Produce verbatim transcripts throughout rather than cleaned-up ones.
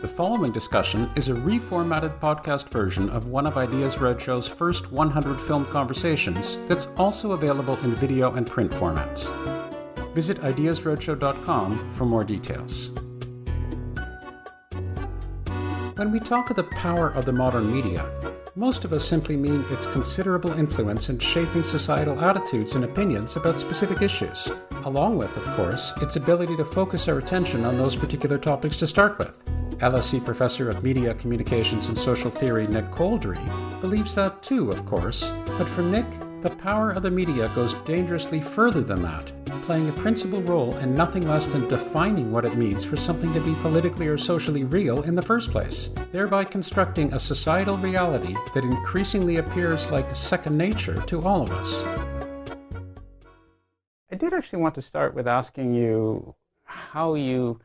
The following discussion is a reformatted podcast version of one of Ideas Roadshow's first one hundred film conversations that's also available in video and print formats. Visit ideas roadshow dot com for more details. When we talk of the power of the modern media, most of us simply mean its considerable influence in shaping societal attitudes and opinions about specific issues, along with, of course, its ability to focus our attention on those particular topics to start with. L S E professor of media communications and social theory Nick Couldry believes that too, of course, but for Nick, the power of the media goes dangerously further than that, playing a principal role in nothing less than defining what it means for something to be politically or socially real in the first place, thereby constructing a societal reality that increasingly appears like second nature to all of us. I did actually want to start with asking you how you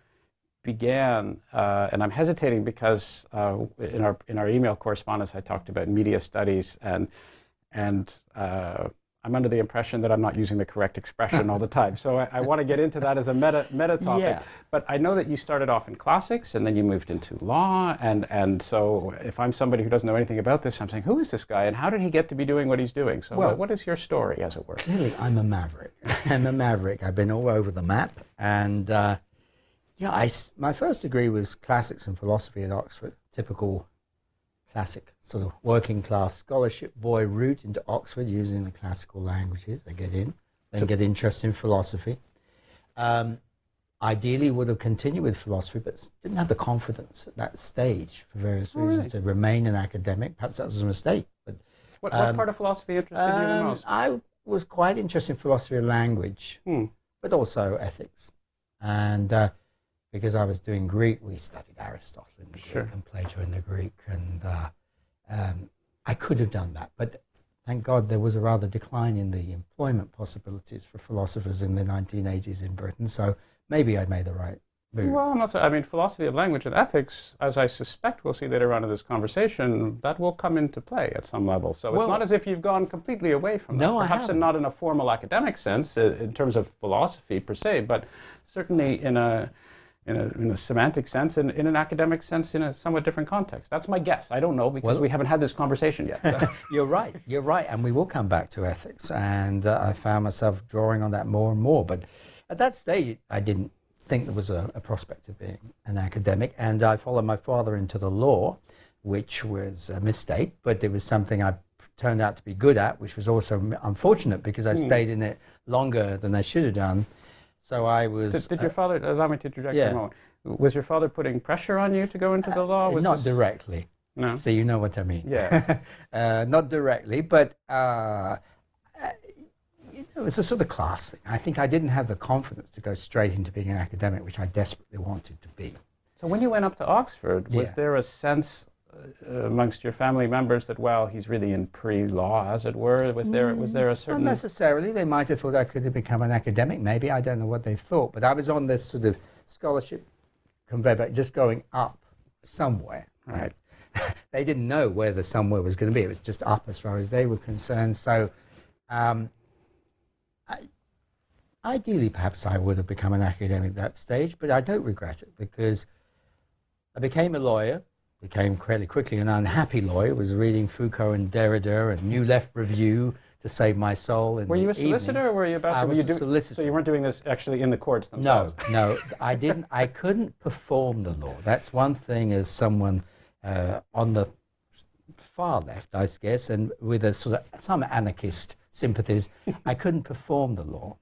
began, uh, and I'm hesitating because uh, in our in our email correspondence I talked about media studies, and and uh, I'm under the impression that I'm not using the correct expression all the time. So I, I want to get into that as a meta meta topic. Yeah. But I know that you started off in classics and then you moved into law, and and so if I'm somebody who doesn't know anything about this, I'm saying, who is this guy and how did he get to be doing what he's doing? So well, what is your story, as it were? Really, I'm a maverick. I'm a maverick. I've been all over the map, and. Uh, Yeah, I, my first degree was classics and philosophy at Oxford. Typical classic sort of working class scholarship boy route into Oxford using the classical languages. I get in, then so, get interested in philosophy. Um, ideally would have continued with philosophy, but didn't have the confidence at that stage for various reasons really? to remain an academic. Perhaps that was a mistake. But What, what um, part of philosophy interested um, you the most? I was quite interested in philosophy of language, hmm. but also ethics. And... Uh, Because I was doing Greek, we studied Aristotle in the sure. Greek and Plato in the Greek, and uh, um, I could have done that. But thank God there was a rather decline in the employment possibilities for philosophers in the nineteen eighties in Britain, so maybe I made the right move. Well, not so, I mean, philosophy of language and ethics, as I suspect we'll see later on in this conversation, that will come into play at some level. So well, it's not as if you've gone completely away from no, that. Perhaps I haven't. Not in a formal academic sense, uh, in terms of philosophy per se, but certainly in a... In a, in a semantic sense, and in, in an academic sense, in a somewhat different context. That's my guess. I don't know because well, we haven't had this conversation yet. So. You're right. You're right. And we will come back to ethics. And uh, I found myself drawing on that more and more. But at that stage, I didn't think there was a, a prospect of being an academic. And I followed my father into the law, which was a mistake, but it was something I turned out to be good at, which was also unfortunate because I mm. stayed in it longer than I should have done. So I was... Did, did your uh, father, allow me to interject yeah. for a moment, was your father putting pressure on you to go into the law? Was not this... directly. No. So you know what I mean. Yeah. uh, not directly, but uh, you know, it's a sort of class thing. I think I didn't have the confidence to go straight into being an academic, which I desperately wanted to be. So when you went up to Oxford, was yeah. there a sense uh, amongst your family members that, well, he's really in pre-law, as it were? Was there, was there a certain... Not necessarily. They might have thought I could have become an academic, maybe. I don't know what they thought. But I was on this sort of scholarship conveyor belt, just going up somewhere, right? right. They didn't know where the somewhere was going to be. It was just up as far as they were concerned. So um, I, ideally, perhaps I would have become an academic at that stage, but I don't regret it because... I became a lawyer, became fairly quickly an unhappy lawyer, was reading Foucault and Derrida and New Left Review to save my soul. Were you a solicitor evenings. or were you about to I was a do, solicitor. So you weren't doing this actually in the courts themselves? No, no, I didn't. I couldn't perform the law. That's one thing as someone uh, on the far left, I guess, and with a sort of some anarchist sympathies, I couldn't perform the law.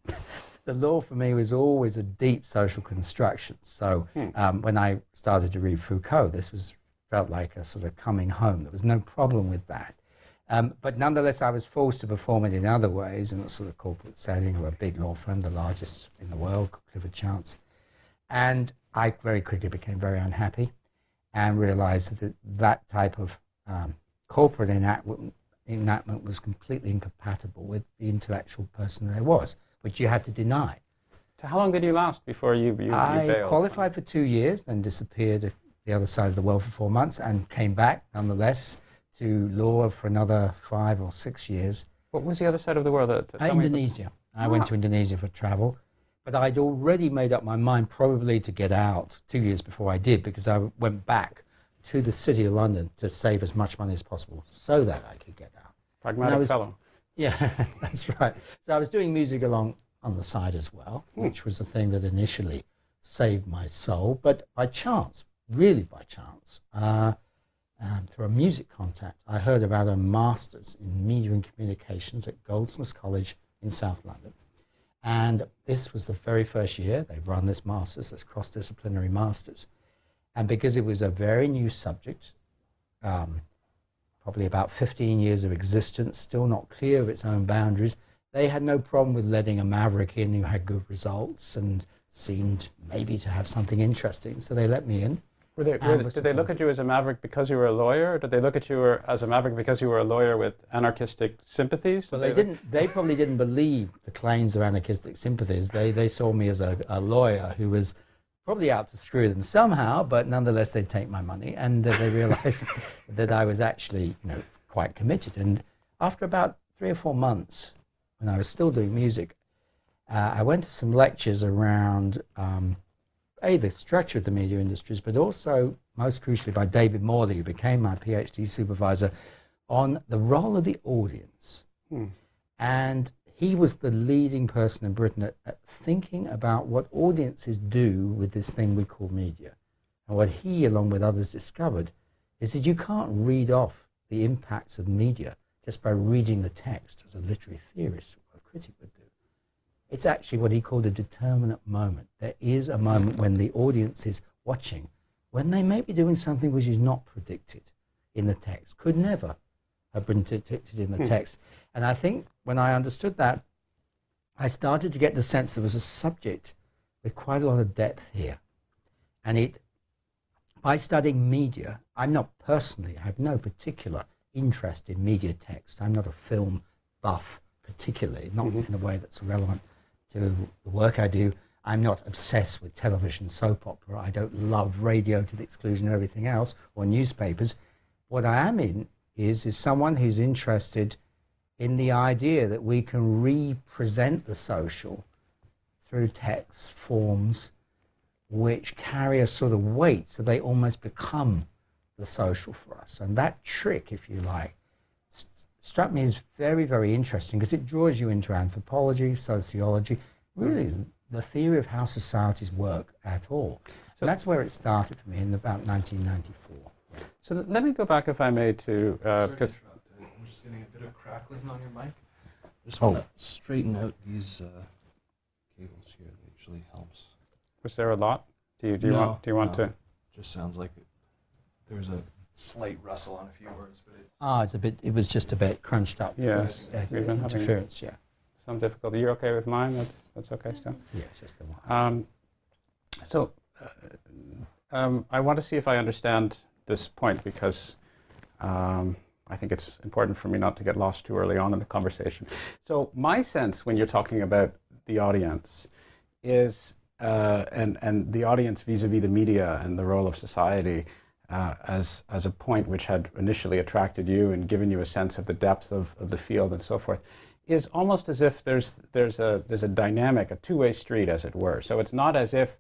The law for me was always a deep social construction. So um, when I started to read Foucault, this was felt like a sort of coming home. There was no problem with that. Um, but nonetheless, I was forced to perform it in other ways, in a sort of corporate setting, or a big law firm, the largest in the world, Clifford Chance. And I very quickly became very unhappy and realized that that type of um, corporate enactment, enactment was completely incompatible with the intellectual person that I was, which you had to deny. So how long did you last before you, you, you bailed? I qualified for two years, then disappeared the other side of the world for four months and came back, nonetheless, to law for another five or six years. What was the other side of the world? That, uh, Indonesia. I wow. went to Indonesia for travel, but I'd already made up my mind probably to get out two years before I did, because I went back to the city of London to save as much money as possible so that I could get out. Pragmatic fellow. Yeah, that's right. So I was doing music along on the side as well, which was the thing that initially saved my soul. But by chance, really by chance, uh, um, through a music contact, I heard about a master's in media and communications at Goldsmiths College in South London. And this was the very first year they run this master's, this cross-disciplinary master's. And because it was a very new subject, um, probably about fifteen years of existence, still not clear of its own boundaries. They had no problem with letting a maverick in who had good results and seemed maybe to have something interesting, so they let me in. Were they, were, did they look at you as a maverick because you were a lawyer, or did they look at you as a maverick because you were a lawyer with anarchistic sympathies? Well, they, they didn't. They probably didn't believe the claims of anarchistic sympathies. They, they saw me as a, a lawyer who was probably out to screw them somehow, but nonetheless they'd take my money, and uh, they realized that I was actually, you know, quite committed. And after about three or four months, when I was still doing music, uh, I went to some lectures around, um, A, the structure of the media industries, but also, most crucially, by David Morley, who became my PhD supervisor, on the role of the audience. Hmm. And he was the leading person in Britain at, at thinking about what audiences do with this thing we call media. And what he, along with others, discovered is that you can't read off the impacts of media just by reading the text, as a literary theorist or a critic would do. It's actually what he called a determinate moment. There is a moment when the audience is watching, when they may be doing something which is not predicted in the text, could never have been predicted in the text. And I think when I understood that, I started to get the sense there was a subject with quite a lot of depth here. And it, by studying media, I'm not personally, I have no particular interest in media text. I'm not a film buff particularly, not mm-hmm. in a way that's relevant to the work I do. I'm not obsessed with television soap opera. I don't love radio to the exclusion of everything else, or newspapers. What I am in is, is someone who's interested in the idea that we can represent the social through text forms which carry a sort of weight, so they almost become the social for us. And that trick, if you like, st- struck me as very, very interesting, because it draws you into anthropology, sociology, really the theory of how societies work at all. So and that's where it started for me in about nineteen ninety-four. So th- let me go back, if I may, to... Uh, just getting a bit of crackling on your mic. Just want oh. to straighten out these uh, cables here. That usually helps. Was there a lot? Do you do you no, want do you want no. to? Just sounds like it. There's a slate Russell on a few words, but it's... Ah, it's a bit, it was just a bit crunched up. Yes. Yeah, we've been interference, having yeah. some difficulty. You're okay with mine? That's, that's okay still? Yeah, it's just the one. Um, so, uh, um, I want to see if I understand this point, because um, I think it's important for me not to get lost too early on in the conversation. So, my sense when you're talking about the audience is, uh, and, and the audience vis-a-vis the media and the role of society, Uh, as as a point which had initially attracted you and given you a sense of the depth of, of the field and so forth, is almost as if there's there's a there's a dynamic, a two-way street, as it were. So it's not as if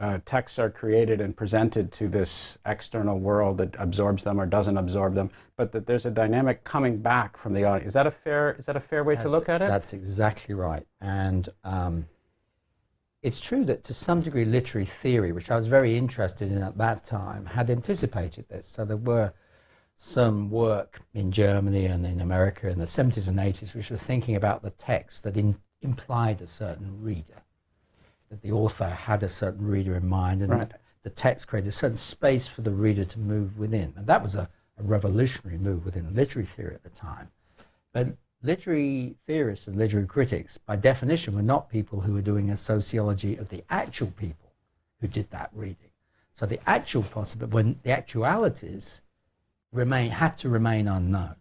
uh, texts are created and presented to this external world that absorbs them or doesn't absorb them, but that there's a dynamic coming back from the audience. Is that a fair is that a fair way that's, to look at it? That's exactly right, and. Um, It's true that to some degree literary theory, which I was very interested in at that time, had anticipated this. So there were some work in Germany and in America in the seventies and eighties which were thinking about the text that in, implied a certain reader, that the author had a certain reader in mind, and right. the text created a certain space for the reader to move within. And that was a, a revolutionary move within literary theory at the time. But literary theorists and literary critics, by definition, were not people who were doing a sociology of the actual people who did that reading. So the actual possible, when the actualities remain, had to remain unknown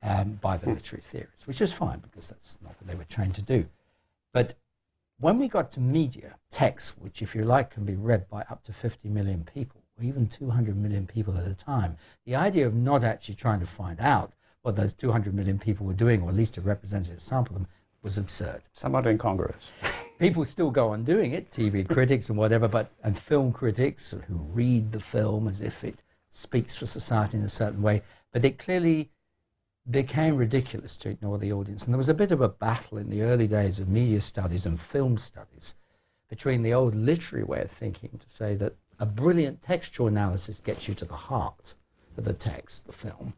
um, by the literary theorists, which is fine because that's not what they were trained to do. But when we got to media, texts, which, if you like, can be read by up to fifty million people, or even two hundred million people at a time, the idea of not actually trying to find out what those two hundred million people were doing, or at least a representative sample of them, was absurd. Somewhat incongruous. People still go on doing it, T V critics and whatever, but and film critics who read the film as if it speaks for society in a certain way, but it clearly became ridiculous to ignore the audience. And there was a bit of a battle in the early days of media studies and film studies between the old literary way of thinking to say that a brilliant textual analysis gets you to the heart of the text, the film,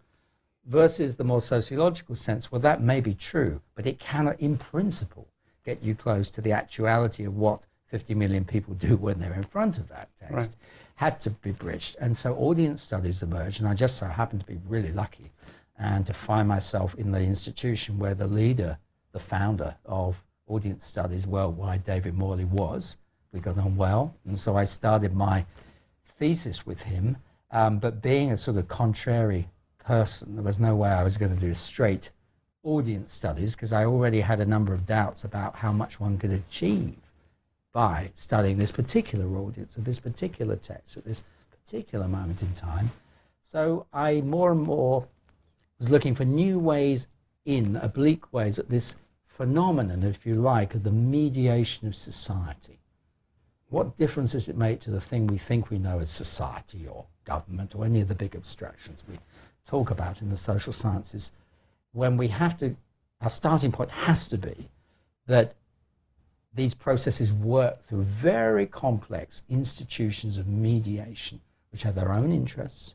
versus the more sociological sense, well, that may be true, but it cannot, in principle, get you close to the actuality of what fifty million people do when they're in front of that text, right. had to be bridged. And so audience studies emerged, and I just so happened to be really lucky and to find myself in the institution where the leader, the founder of audience studies worldwide, David Morley, was. We got on well, and so I started my thesis with him, um, but being a sort of contrary person. There was no way I was going to do straight audience studies because I already had a number of doubts about how much one could achieve by studying this particular audience of this particular text at this particular moment in time. So I more and more was looking for new ways in, oblique ways, at this phenomenon, if you like, of the mediation of society. What difference does it make to the thing we think we know as society or government or any of the big abstractions we talk about in the social sciences, when we have to, our starting point has to be that these processes work through very complex institutions of mediation, which have their own interests,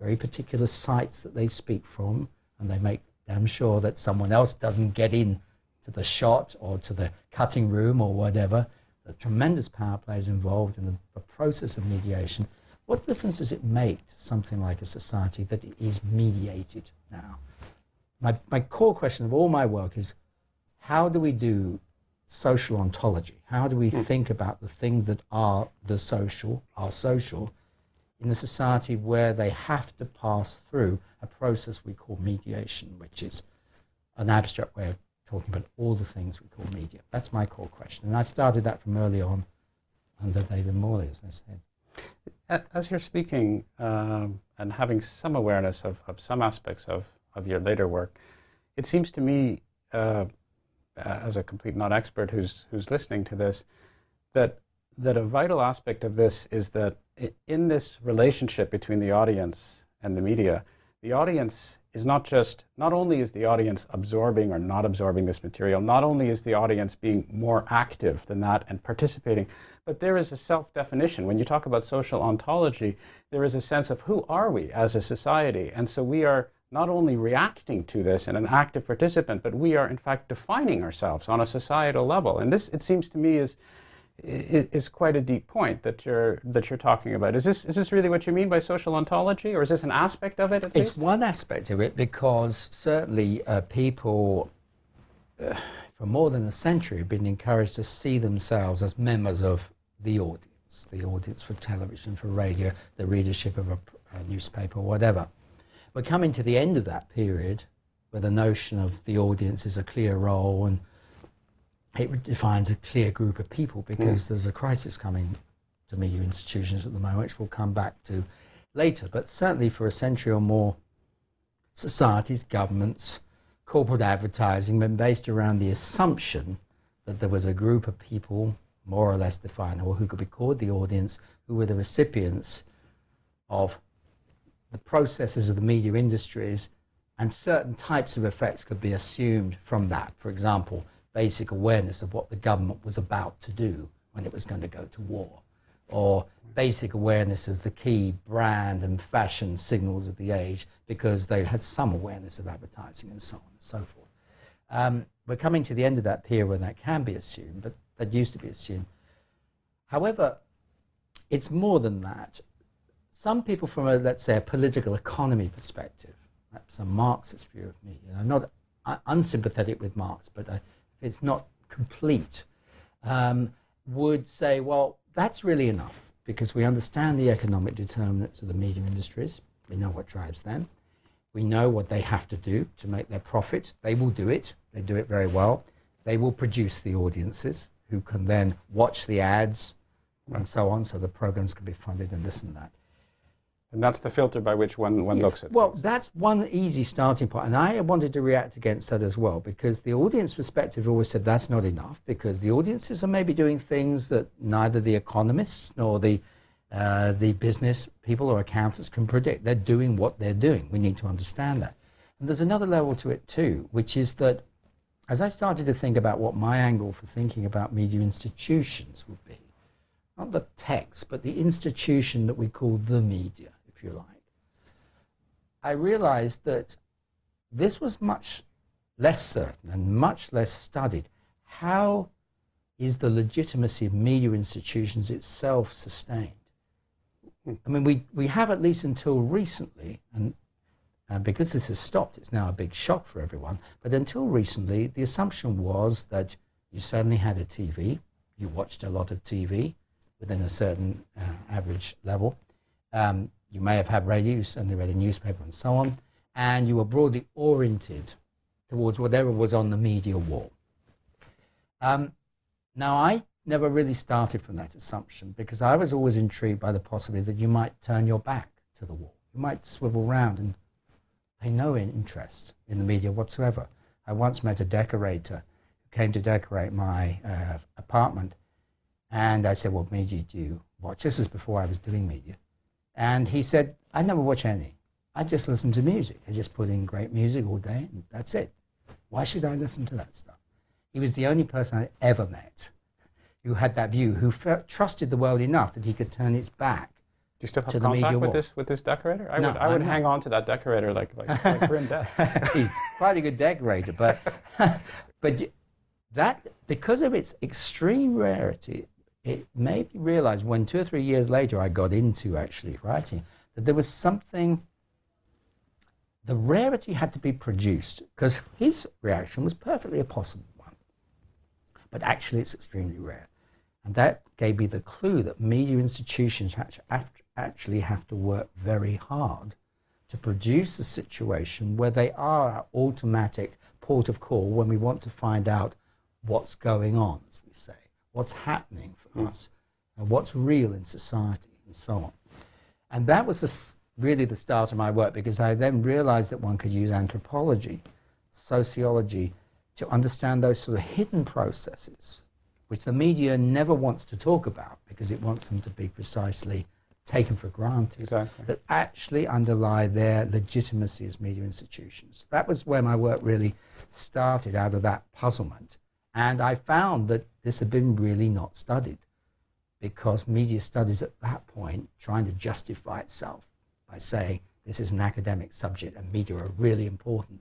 very particular sites that they speak from, and they make damn sure that someone else doesn't get in to the shot or to the cutting room or whatever. The tremendous power plays involved in the, the process of mediation. What difference does it make to something like a society that it is mediated now? My, my core question of all my work is, how do we do social ontology? How do we think about the things that are the social, are social, in a society where they have to pass through a process we call mediation, which is an abstract way of talking about all the things we call media? That's my core question. And I started that from early on under David Morley, as I said. As you're speaking um, and having some awareness of, of some aspects of, of your later work, it seems to me, uh, as a complete non-expert who's who's listening to this, that that a vital aspect of this is that in this relationship between the audience and the media, the audience is not just, not only is the audience absorbing or not absorbing this material, not only is the audience being more active than that and participating, but there is a self-definition. When you talk about social ontology, there is a sense of who are we as a society? And so we are not only reacting to this and an active participant, but we are in fact defining ourselves on a societal level. And this, it seems to me, is is quite a deep point that you're that you're talking about. Is this is this really what you mean by social ontology, or is this an aspect of it? At least? It's one aspect of it, because certainly uh, people uh, for more than a century have been encouraged to see themselves as members of the audience, the audience for television, for radio, the readership of a, a newspaper, whatever. We're coming to the end of that period, where the notion of the audience is a clear role and it defines a clear group of people, because mm. there's a crisis coming to media institutions at the moment, which we'll come back to later. But certainly for a century or more, societies, governments, corporate advertising have been based around the assumption that there was a group of people, more or less definable, who could be called the audience, who were the recipients of the processes of the media industries, and certain types of effects could be assumed from that. For example, basic awareness of what the government was about to do when it was going to go to war, or basic awareness of the key brand and fashion signals of the age, because they had some awareness of advertising and so on and so forth. Um, we're coming to the end of that period when that can be assumed, but that used to be assumed. However, it's more than that. Some people from, a, let's say, a political economy perspective, perhaps a Marxist view of media, I'm not I'm unsympathetic with Marx, but I, it's not complete, um, would say, well, that's really enough, because we understand the economic determinants of the media industries. We know what drives them. We know what they have to do to make their profit. They will do it. They do it very well. They will produce the audiences who can then watch the ads and so on, so the programs can be funded and this and that. And that's the filter by which one, one yeah. looks at Well, things. That's one easy starting point. And I wanted to react against that as well, because the audience perspective always said that's not enough, because the audiences are maybe doing things that neither the economists nor the, uh, the business people or accountants can predict. They're doing what they're doing. We need to understand that. And there's another level to it too, which is that as I started to think about what my angle for thinking about media institutions would be, not the text, but the institution that we call the media, if you like, I realized that this was much less certain and much less studied. How is the legitimacy of media institutions itself sustained? I mean, we, we have, at least until recently, and uh, because this has stopped, it's now a big shock for everyone, but until recently, the assumption was that you certainly had a T V, you watched a lot of T V within a certain uh, average level. Um, You may have had radio, you certainly read a newspaper and so on, and you were broadly oriented towards whatever was on the media wall. Um, now, I never really started from that assumption, because I was always intrigued by the possibility that you might turn your back to the wall. You might swivel round and pay no interest in the media whatsoever. I once met a decorator who came to decorate my uh, apartment, and I said, what media do you watch? This was before I was doing media. And he said, I never watch any. I just listen to music. I just put in great music all day, and that's it. Why should I listen to that stuff? He was the only person I ever met who had that view, who felt, trusted the world enough that he could turn its back to the media wall. Do you still have contact with this, with this decorator? I no, would, I would hang on to that decorator like, like, like grim death. He's quite a good decorator, but, but that, because of its extreme rarity, it made me realize when two or three years later I got into actually writing that there was something, the rarity had to be produced, because his reaction was perfectly a possible one, but actually it's extremely rare. And that gave me the clue that media institutions actually have to work very hard to produce a situation where they are our automatic port of call when we want to find out what's going on, as we say. What's happening for us, and what's real in society, and so on. And that was the, really the start of my work, because I then realized that one could use anthropology, sociology, to understand those sort of hidden processes, which the media never wants to talk about, because it wants them to be precisely taken for granted, exactly. that actually underlie their legitimacy as media institutions. That was where my work really started, out of that puzzlement. And I found that this had been really not studied, because media studies at that point, trying to justify itself by saying this is an academic subject and media are really important,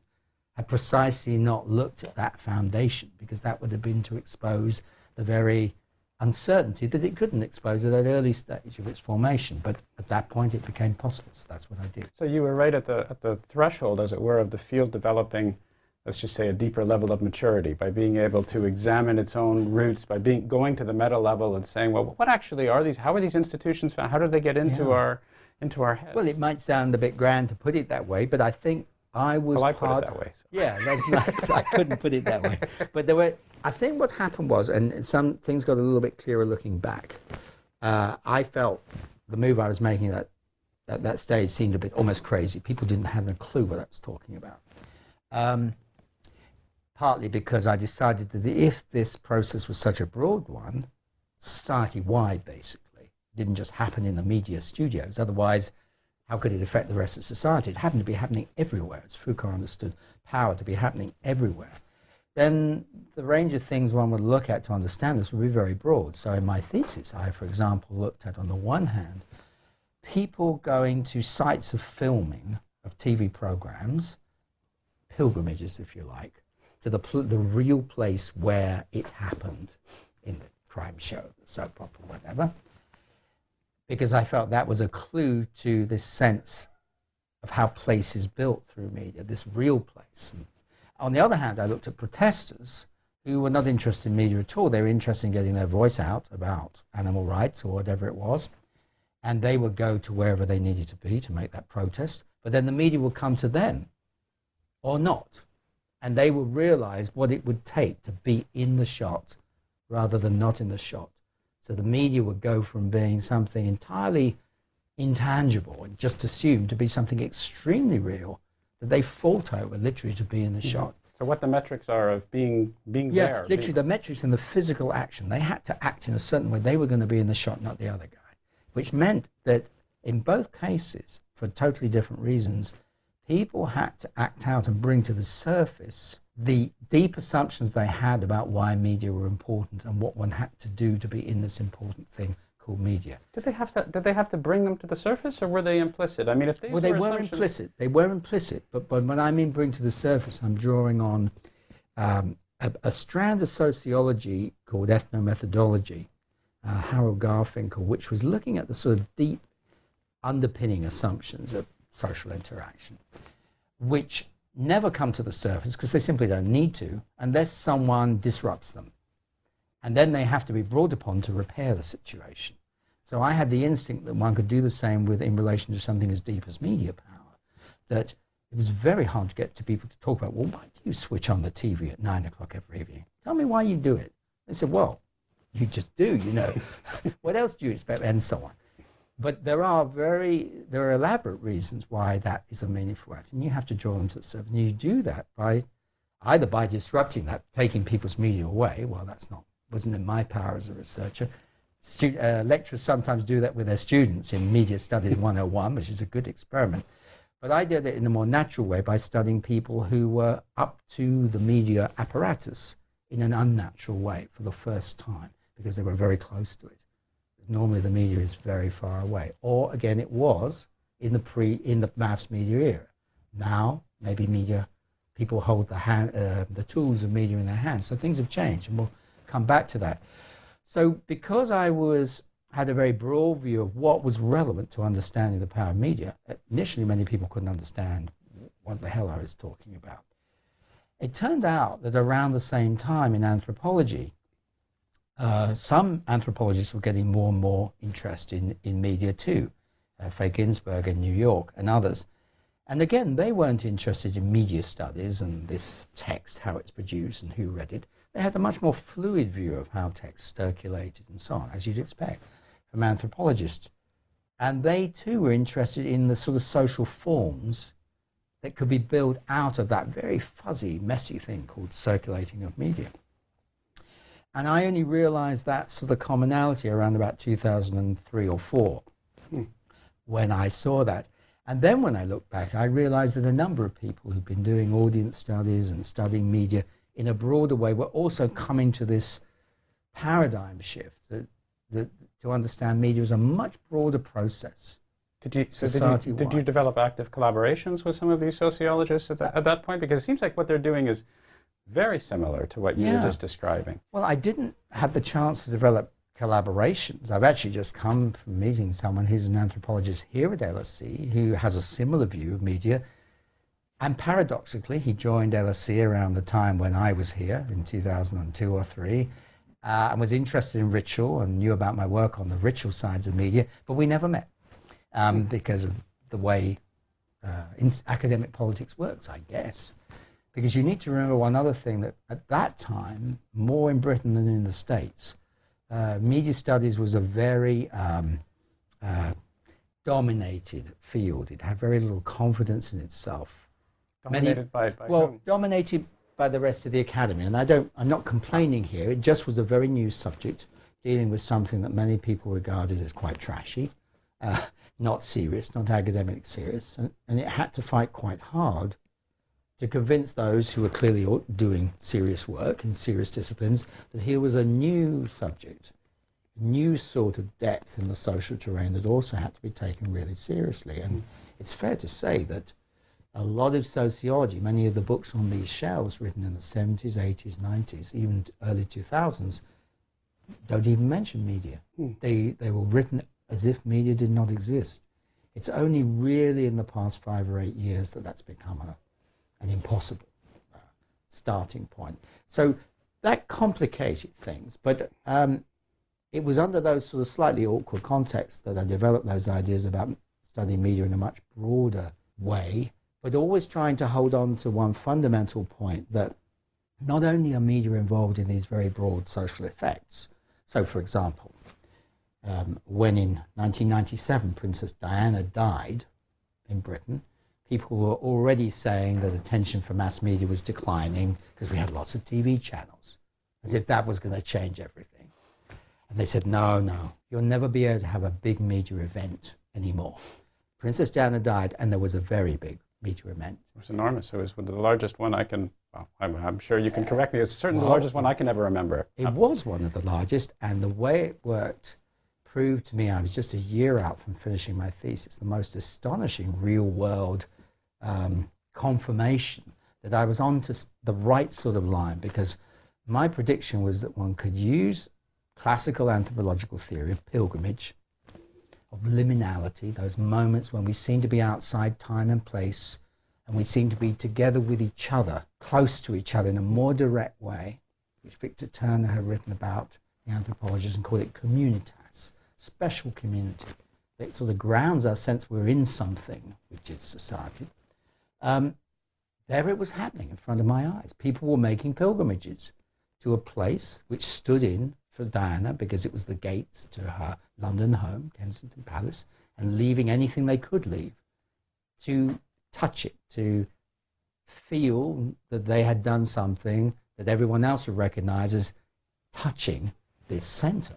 had precisely not looked at that foundation, because that would have been to expose the very uncertainty that it couldn't expose at that early stage of its formation. But at that point, it became possible. So that's what I did. So you were right at the at the threshold, as it were, of the field developing, let's just say, a deeper level of maturity by being able to examine its own roots, by being going to the meta level and saying, well, what actually are these? How are these institutions found? How do they get into yeah. our into our heads? Well, it might sound a bit grand to put it that way, but I think I was well, I part put it that way. So. Yeah, that's nice. I couldn't put it that way, but there were. I think what happened was, and some things got a little bit clearer looking back, uh, I felt the move I was making at that, that stage seemed a bit almost crazy. People didn't have a clue what I was talking about. Um, partly because I decided that if this process was such a broad one, society-wide basically, it didn't just happen in the media studios, otherwise how could it affect the rest of society? It happened to be happening everywhere, as Foucault understood power to be happening everywhere. Then the range of things one would look at to understand this would be very broad. So in my thesis, I, for example, looked at, on the one hand, people going to sites of filming of T V programs, pilgrimages, if you like, to the, pl- the real place where it happened in the crime show, the soap opera, whatever, because I felt that was a clue to this sense of how place is built through media, this real place. And on the other hand, I looked at protesters who were not interested in media at all. They were interested in getting their voice out about animal rights or whatever it was, and they would go to wherever they needed to be to make that protest, but then the media would come to them, or not, and they would realize what it would take to be in the shot rather than not in the shot. So the media would go from being something entirely intangible and just assumed to be something extremely real that they fought over literally to be in the shot. So what the metrics are of being being yeah, there. Yeah, literally being... the metrics and the physical action. They had to act in a certain way. They were going to be in the shot, not the other guy. Which meant that in both cases, for totally different reasons, people had to act out and bring to the surface the deep assumptions they had about why media were important and what one had to do to be in this important thing called media. Did they have to? Did they have to bring them to the surface, or were they implicit? I mean, if they well, they were, were implicit. They were implicit. But, but when I mean bring to the surface, I'm drawing on um, a, a strand of sociology called ethnomethodology, uh, Harold Garfinkel, which was looking at the sort of deep underpinning assumptions of social interaction, which never come to the surface because they simply don't need to unless someone disrupts them. And then they have to be brought upon to repair the situation. So I had the instinct that one could do the same with in relation to something as deep as media power, that it was very hard to get to people to talk about, well, why do you switch on the T V at nine o'clock every evening? Tell me why you do it. They said, well, you just do, you know. What else do you expect? And so on. But there are very, there are elaborate reasons why that is a meaningful act, and you have to draw them to the surface. And you do that by, either by disrupting that, taking people's media away. Well, that's not, wasn't in my power as a researcher. Stud- uh, lecturers sometimes do that with their students in Media Studies one oh one, which is a good experiment. But I did it in a more natural way by studying people who were up to the media apparatus in an unnatural way for the first time, because they were very close to it. Normally the media is very far away. Or again, it was in the pre in the mass media era. Now, maybe media, people hold the hand, uh, the tools of media in their hands. So things have changed, and we'll come back to that. So because I was had a very broad view of what was relevant to understanding the power of media, initially many people couldn't understand what the hell I was talking about. It turned out that around the same time in anthropology, Uh, some anthropologists were getting more and more interest in, in media too, uh, Faye Ginsburg in New York and others. And again, they weren't interested in media studies and this text, how it's produced and who read it. They had a much more fluid view of how text circulated and so on, as you'd expect from anthropologists. And they too were interested in the sort of social forms that could be built out of that very fuzzy, messy thing called circulating of media. And I only realized that sort of commonality around about two thousand three or four, hmm. when I saw that. And then when I looked back, I realized that a number of people who'd been doing audience studies and studying media in a broader way were also coming to this paradigm shift, that, that to understand media is a much broader process. Did you, so did you, did you develop active collaborations with some of these sociologists at, the, at that point? Because it seems like what they're doing is very similar to what you yeah. were just describing. Well, I didn't have the chance to develop collaborations. I've actually just come from meeting someone who's an anthropologist here at L S E who has a similar view of media. And paradoxically, he joined L S E around the time when I was here in two thousand two or three, uh, and was interested in ritual and knew about my work on the ritual sides of media, but we never met um, because of the way uh, in academic politics works, I guess. Because you need to remember one other thing, that at that time, more in Britain than in the States, uh, media studies was a very um, uh, dominated field. It had very little confidence in itself. Dominated Many, by, by well, whom? Dominated by the rest of the academy, and I don't. I'm not complaining here. It just was a very new subject, dealing with something that many people regarded as quite trashy, uh, not serious, not academic serious, and, and it had to fight quite hard to convince those who were clearly doing serious work in serious disciplines that here was a new subject, new sort of depth in the social terrain that also had to be taken really seriously. And it's fair to say that a lot of sociology, many of the books on these shelves written in the seventies, eighties, nineties, even early two thousands, don't even mention media. Mm. They, they were written as if media did not exist. It's only really in the past five or eight years that that's become a, an impossible uh, starting point. So that complicated things, but um, it was under those sort of slightly awkward contexts that I developed those ideas about studying media in a much broader way, but always trying to hold on to one fundamental point, that not only are media involved in these very broad social effects. So, for example, um, when in nineteen ninety-seven Princess Diana died in Britain, people were already saying that attention for mass media was declining because we had lots of T V channels, as if that was going to change everything. And they said, no, no, you'll never be able to have a big media event anymore. Princess Diana died, and there was a very big media event. It was enormous. It was the largest one I can, well, I'm, I'm sure you can correct me, it's certainly well, the largest one I can ever remember. It was one of the largest, and the way it worked proved to me, I was just a year out from finishing my thesis, the most astonishing real-world um, confirmation that I was onto the right sort of line, because my prediction was that one could use classical anthropological theory of pilgrimage, of liminality, those moments when we seem to be outside time and place, and we seem to be together with each other, close to each other in a more direct way, which Victor Turner had written about, the anthropologist, and called it communitas, special community. It sort of grounds our sense we're in something, which is society. Um, there it was happening in front of my eyes. People were making pilgrimages to a place which stood in for Diana, because it was the gates to her London home, Kensington Palace, and leaving anything they could leave, to touch it, to feel that they had done something that everyone else would recognize as touching this center.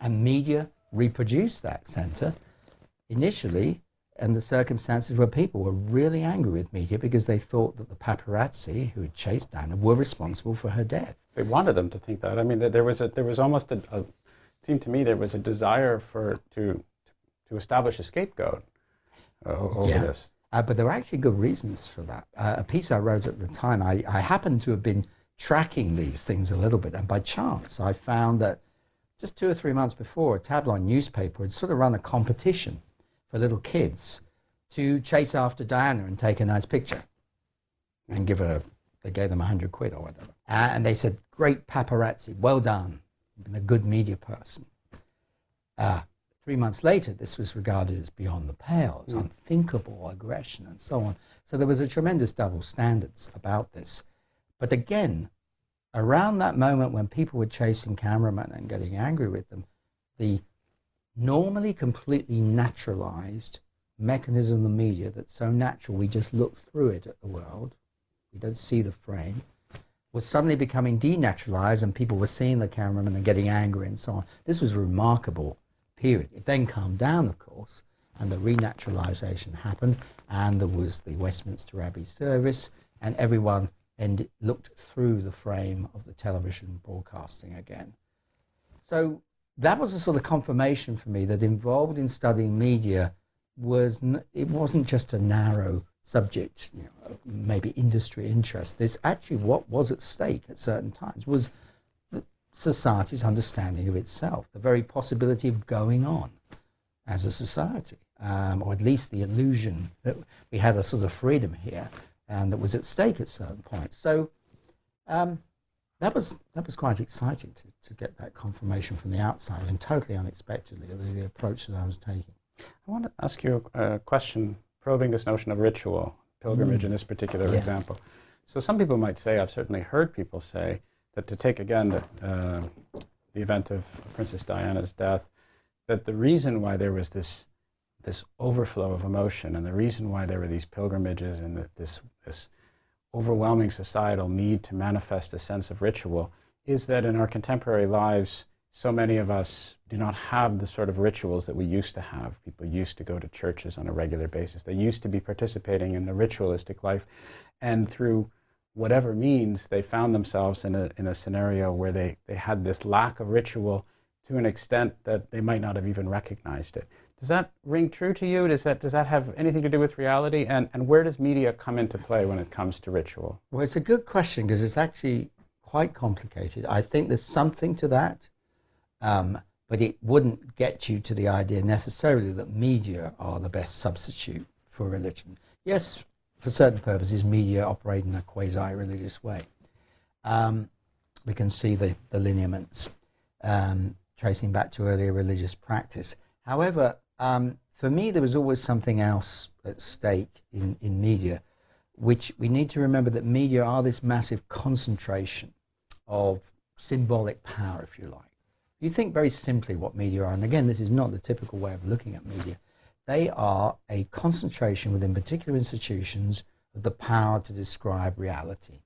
And media reproduced that center initially in the circumstances where people were really angry with media because they thought that the paparazzi who had chased Diana were responsible for her death. They wanted them to think that. I mean, there was a, there was almost a, a, it seemed to me there was a desire for to to establish a scapegoat uh, over yeah. this. Uh, but there were actually good reasons for that. Uh, a piece I wrote at the time, I, I happened to have been tracking these things a little bit, and by chance I found that just two or three months before, a tabloid newspaper had sort of run a competition for little kids to chase after Diana and take a nice picture and give her. They gave them a hundred quid or whatever. Uh, and they said, great paparazzi, well done. You've been a good media person. Uh, three months later, this was regarded as beyond the pale. It was unthinkable aggression and so on. So there was a tremendous double standards about this. But again, around that moment when people were chasing cameramen and getting angry with them, the normally completely naturalized mechanism of the media that's so natural, we just look through it at the world, we don't see the frame, was suddenly becoming denaturalized, and people were seeing the cameraman and getting angry and so on. This was a remarkable period. It then calmed down, of course, and the renaturalization happened, and there was the Westminster Abbey service, and everyone ended, looked through the frame of the television broadcasting again. So that was a sort of confirmation for me that involved in studying media was, n it wasn't just a narrow subject, you know, maybe industry interest. This actually, what was at stake at certain times was the society's understanding of itself, the very possibility of going on as a society, um, or at least the illusion that we had a sort of freedom here and that was at stake at certain points. So um, that was that was quite exciting to, to get that confirmation from the outside, and totally unexpectedly, the, the approach that I was taking. I want to ask you a question probing this notion of ritual, pilgrimage mm. in this particular yeah. example. So some people might say, I've certainly heard people say, that to take again the, uh, the event of Princess Diana's death, that the reason why there was this this overflow of emotion, and the reason why there were these pilgrimages, and that this this overwhelming societal need to manifest a sense of ritual, is that in our contemporary lives, so many of us do not have the sort of rituals that we used to have. People used to go to churches on a regular basis. They used to be participating in the ritualistic life, and through whatever means, they found themselves in a in a scenario where they they had this lack of ritual to an extent that they might not have even recognized it. Does that ring true to you? Does that does that have anything to do with reality? And and where does media come into play when it comes to ritual? Well, it's a good question, because it's actually quite complicated. I think there's something to that, um, but it wouldn't get you to the idea necessarily that media are the best substitute for religion. Yes, for certain purposes, media operate in a quasi-religious way. Um, we can see the, the lineaments um, tracing back to earlier religious practice. However, um, for me, there was always something else at stake in, in media, which we need to remember, that media are this massive concentration of symbolic power, if you like. You think very simply what media are, and again, this is not the typical way of looking at media. They are a concentration within particular institutions of the power to describe reality,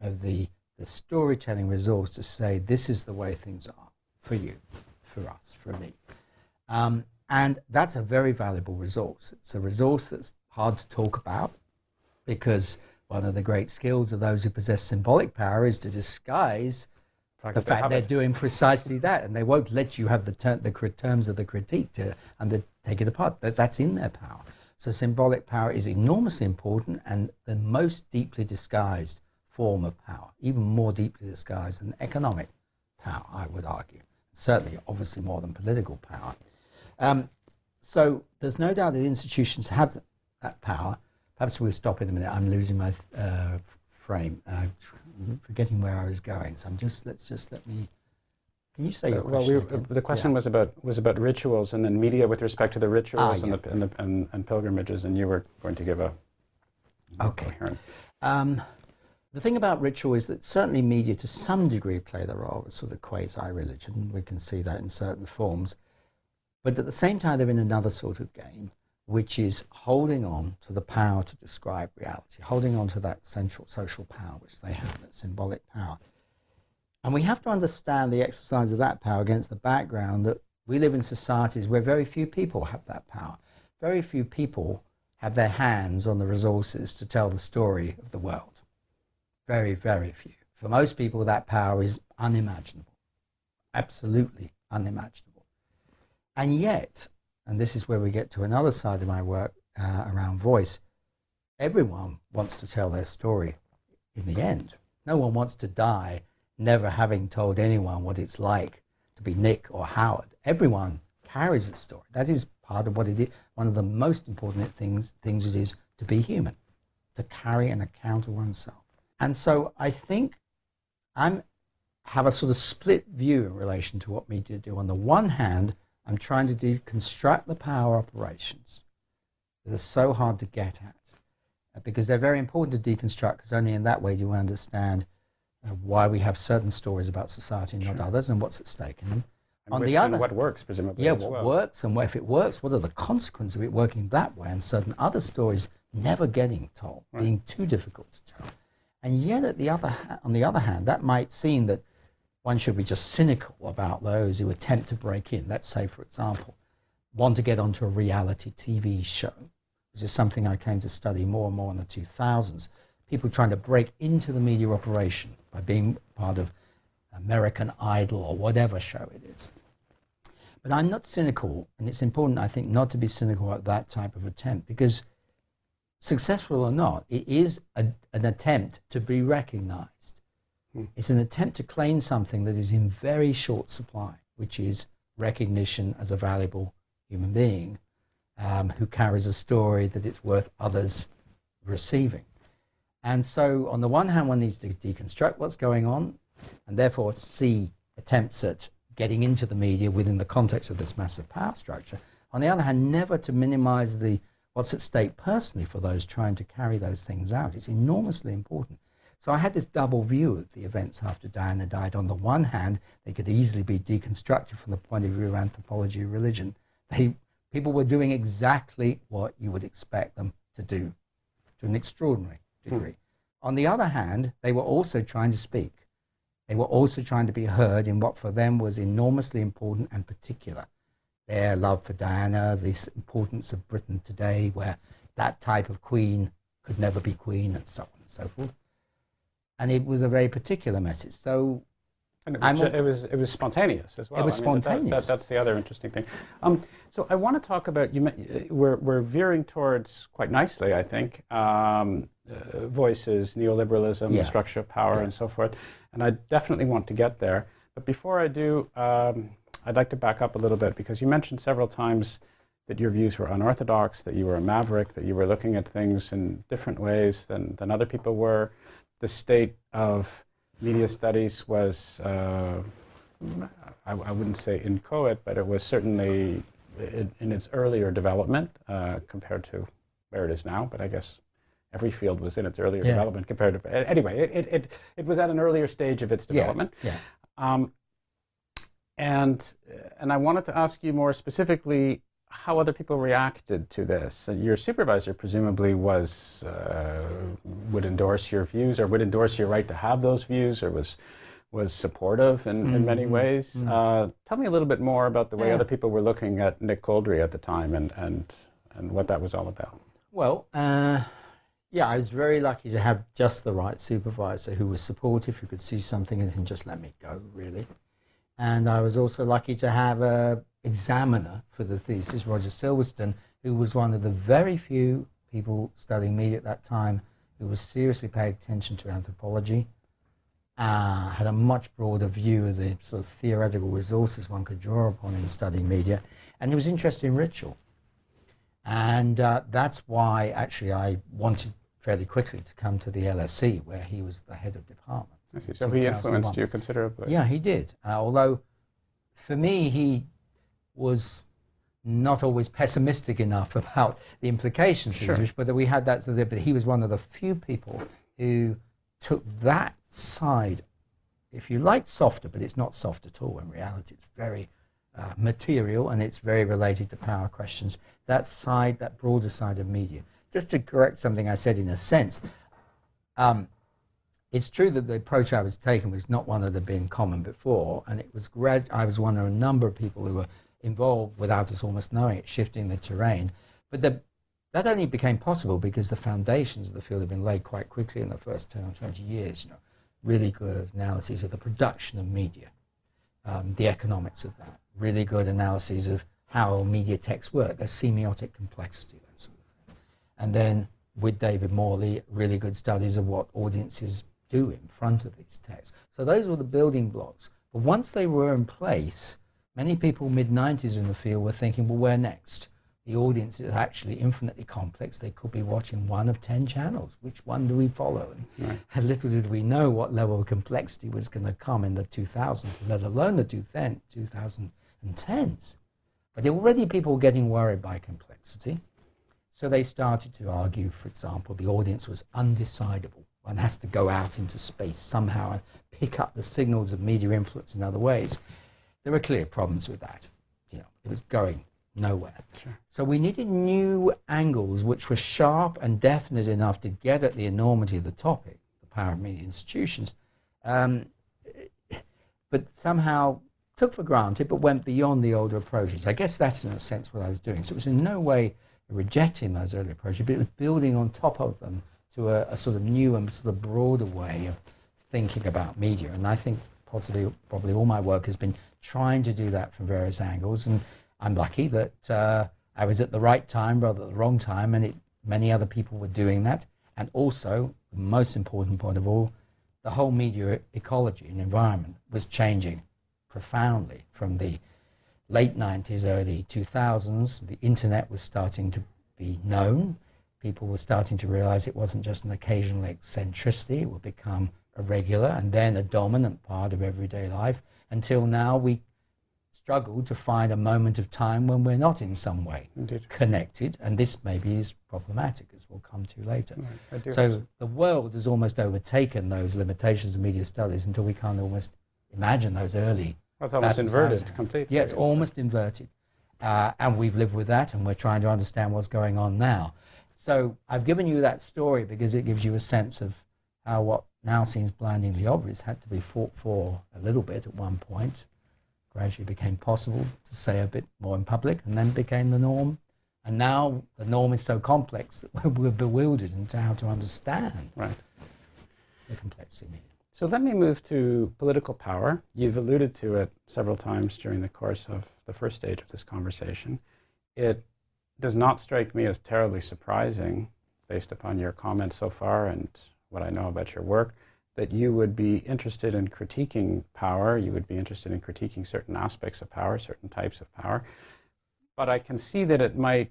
of the, the storytelling resource to say, this is the way things are for you, for us, for me. Um, and that's a very valuable resource. It's a resource that's hard to talk about, because one of the great skills of those who possess symbolic power is to disguise the fact they're doing precisely that, and they won't let you have the, ter- the terms of the critique to undertake it apart. That, that's in their power. So symbolic power is enormously important, and the most deeply disguised form of power, even more deeply disguised than economic power, I would argue. Certainly, obviously, more than political power. Um, so there's no doubt that institutions have that power. Perhaps we'll stop in a minute. I'm losing my uh, frame. Uh, forgetting where I was going, so I'm just, let's just let me, can you say your uh, question? Well, we, uh, the question yeah. was about was about rituals, and then media with respect to the rituals ah, and, yeah. the, and, the, and, and pilgrimages, and you were going to give a... Okay. Um, the thing about ritual is that certainly media to some degree play the role of sort of quasi-religion. We can see that in certain forms. But at the same time, they're in another sort of game, which is holding on to the power to describe reality, holding on to that central social power which they have, that symbolic power. And we have to understand the exercise of that power against the background that we live in societies where very few people have that power. Very few people have their hands on the resources to tell the story of the world. Very, very few. For most people, that power is unimaginable, absolutely unimaginable. And yet, and this is where we get to another side of my work uh, around voice, everyone wants to tell their story in the end. No one wants to die never having told anyone what it's like to be Nick or Howard. Everyone carries a story. That is part of what it is. One of the most important things, things it is to be human, to carry an account of oneself. And so I think I have a sort of split view in relation to what media do. On the one hand, I'm trying to deconstruct the power operations that are so hard to get at, because they're very important to deconstruct, because only in that way do you understand uh, why we have certain stories about society and sure. not others, and what's at stake in them. And on the other, what works, presumably. Yeah, what well. works, and if it works, what are the consequences of it working that way, and certain other stories never getting told, right. being too difficult to tell. And yet, at the other ha- on the other hand, that might seem that one should be just cynical about those who attempt to break in. Let's say, for example, want to get onto a reality T V show, which is something I came to study more and more in the two thousands. People trying to break into the media operation by being part of American Idol or whatever show it is. But I'm not cynical, and it's important, I think, not to be cynical at that type of attempt, because successful or not, it is a, an attempt to be recognized. Mm. It's an attempt to claim something that is in very short supply, which is recognition as a valuable human being um, who carries a story that it's worth others receiving. And so on the one hand, one needs to deconstruct what's going on and therefore see attempts at getting into the media within the context of this massive power structure. On the other hand, never to minimize the what's at stake personally for those trying to carry those things out. It's enormously important. So I had this double view of the events after Diana died. On the one hand, they could easily be deconstructed from the point of view of anthropology of religion. They, people were doing exactly what you would expect them to do to an extraordinary degree. Mm. On the other hand, they were also trying to speak. They were also trying to be heard in what for them was enormously important and particular. Their love for Diana, this importance of Britain today, where that type of queen could never be queen, and so on and so forth. And it was a very particular message. So, and it, was, it was it was spontaneous as well. It was I mean, spontaneous. That, that, that's the other interesting thing. Um, so I want to talk about you. We're we're veering towards quite nicely, I think. Um, uh, voices, neoliberalism, yeah. the structure of power, yeah. and so forth. And I definitely want to get there. But before I do, um, I'd like to back up a little bit, because you mentioned several times that your views were unorthodox, that you were a maverick, that you were looking at things in different ways than, than other people were. The state of media studies was, uh, I, I wouldn't say inchoate, but it was certainly in, in its earlier development uh, compared to where it is now. But I guess every field was in its earlier yeah. development compared to, anyway, it, it, it, it was at an earlier stage of its development. Yeah. Yeah. Um, and and I wanted to ask you more specifically how other people reacted to this. Your supervisor presumably was uh, would endorse your views, or would endorse your right to have those views, or was was supportive in, mm-hmm. in many ways. Mm-hmm. Uh, tell me a little bit more about the way yeah. other people were looking at Nick Couldry at the time, and and and what that was all about. Well, uh, yeah, I was very lucky to have just the right supervisor who was supportive, who could see something and then just let me go, really. And I was also lucky to have a examiner for the thesis, Roger Silverstone, who was one of the very few people studying media at that time who was seriously paying attention to anthropology, uh, had a much broader view of the sort of theoretical resources one could draw upon in studying media, and he was interested in ritual. And uh, that's why, actually, I wanted fairly quickly to come to the L S E, where he was the head of department. I see. So he influenced you considerably. Yeah, he did. Uh, although, for me, he was not always pessimistic enough about the implications sure. of this, but we had that, but he was one of the few people who took that side, if you like, softer, but it's not soft at all in reality. It's very uh, material, and it's very related to power questions. That side, that broader side of media. Just to correct something I said, in a sense, um, it's true that the approach I was taking was not one that had been common before, and it was grad. I was one of a number of people who were involved without us almost knowing it, shifting the terrain. But the, that only became possible because the foundations of the field had been laid quite quickly in the first ten or twenty years, you know, really good analyses of the production of media, um, the economics of that, really good analyses of how media texts work, their semiotic complexity, that sort of thing. And then with David Morley, really good studies of what audiences do in front of these texts. So those were the building blocks. But once they were in place, many people mid nineties in the field were thinking, well, where next? The audience is actually infinitely complex. They could be watching one of ten channels. Which one do we follow? And right. little did we know what level of complexity was going to come in the two thousands, let alone the two thousands. But already people were getting worried by complexity. So they started to argue, for example, the audience was undecidable. One has to go out into space somehow and pick up the signals of media influence in other ways. There were clear problems with that. You know, it was going nowhere. Sure. So we needed new angles which were sharp and definite enough to get at the enormity of the topic, the power of media institutions, um, but somehow took for granted but went beyond the older approaches. I guess that's in a sense what I was doing. So it was in no way rejecting those earlier approaches, but it was building on top of them to a, a sort of new and sort of broader way of thinking about media. And I think possibly, probably all my work has been trying to do that from various angles, and I'm lucky that uh, I was at the right time rather than the wrong time, and it, many other people were doing that. And also, the most important point of all, the whole media ecology and environment was changing profoundly from the late nineties, early two thousands. The internet was starting to be known. People were starting to realize it wasn't just an occasional eccentricity. It would become a regular and then a dominant part of everyday life. Until now, we struggle to find a moment of time when we're not in some way Indeed. connected, and this maybe is problematic, as we'll come to later. Mm, so the world has almost overtaken those limitations of media studies until we can't almost imagine those early. That's almost inverted completely. Yeah, it's almost inverted. Uh, and we've lived with that, and we're trying to understand what's going on now. So I've given you that story because it gives you a sense of how what now seems blindingly obvious had to be fought for a little bit at one point, gradually became possible to say a bit more in public, and then became the norm. And now the norm is so complex that we're bewildered into how to understand right. the complexity. So let me move to political power. You've alluded to it several times during the course of the first stage of this conversation. It does not strike me as terribly surprising, based upon your comments so far and what I know about your work, that you would be interested in critiquing power, you would be interested in critiquing certain aspects of power, certain types of power. But I can see that it might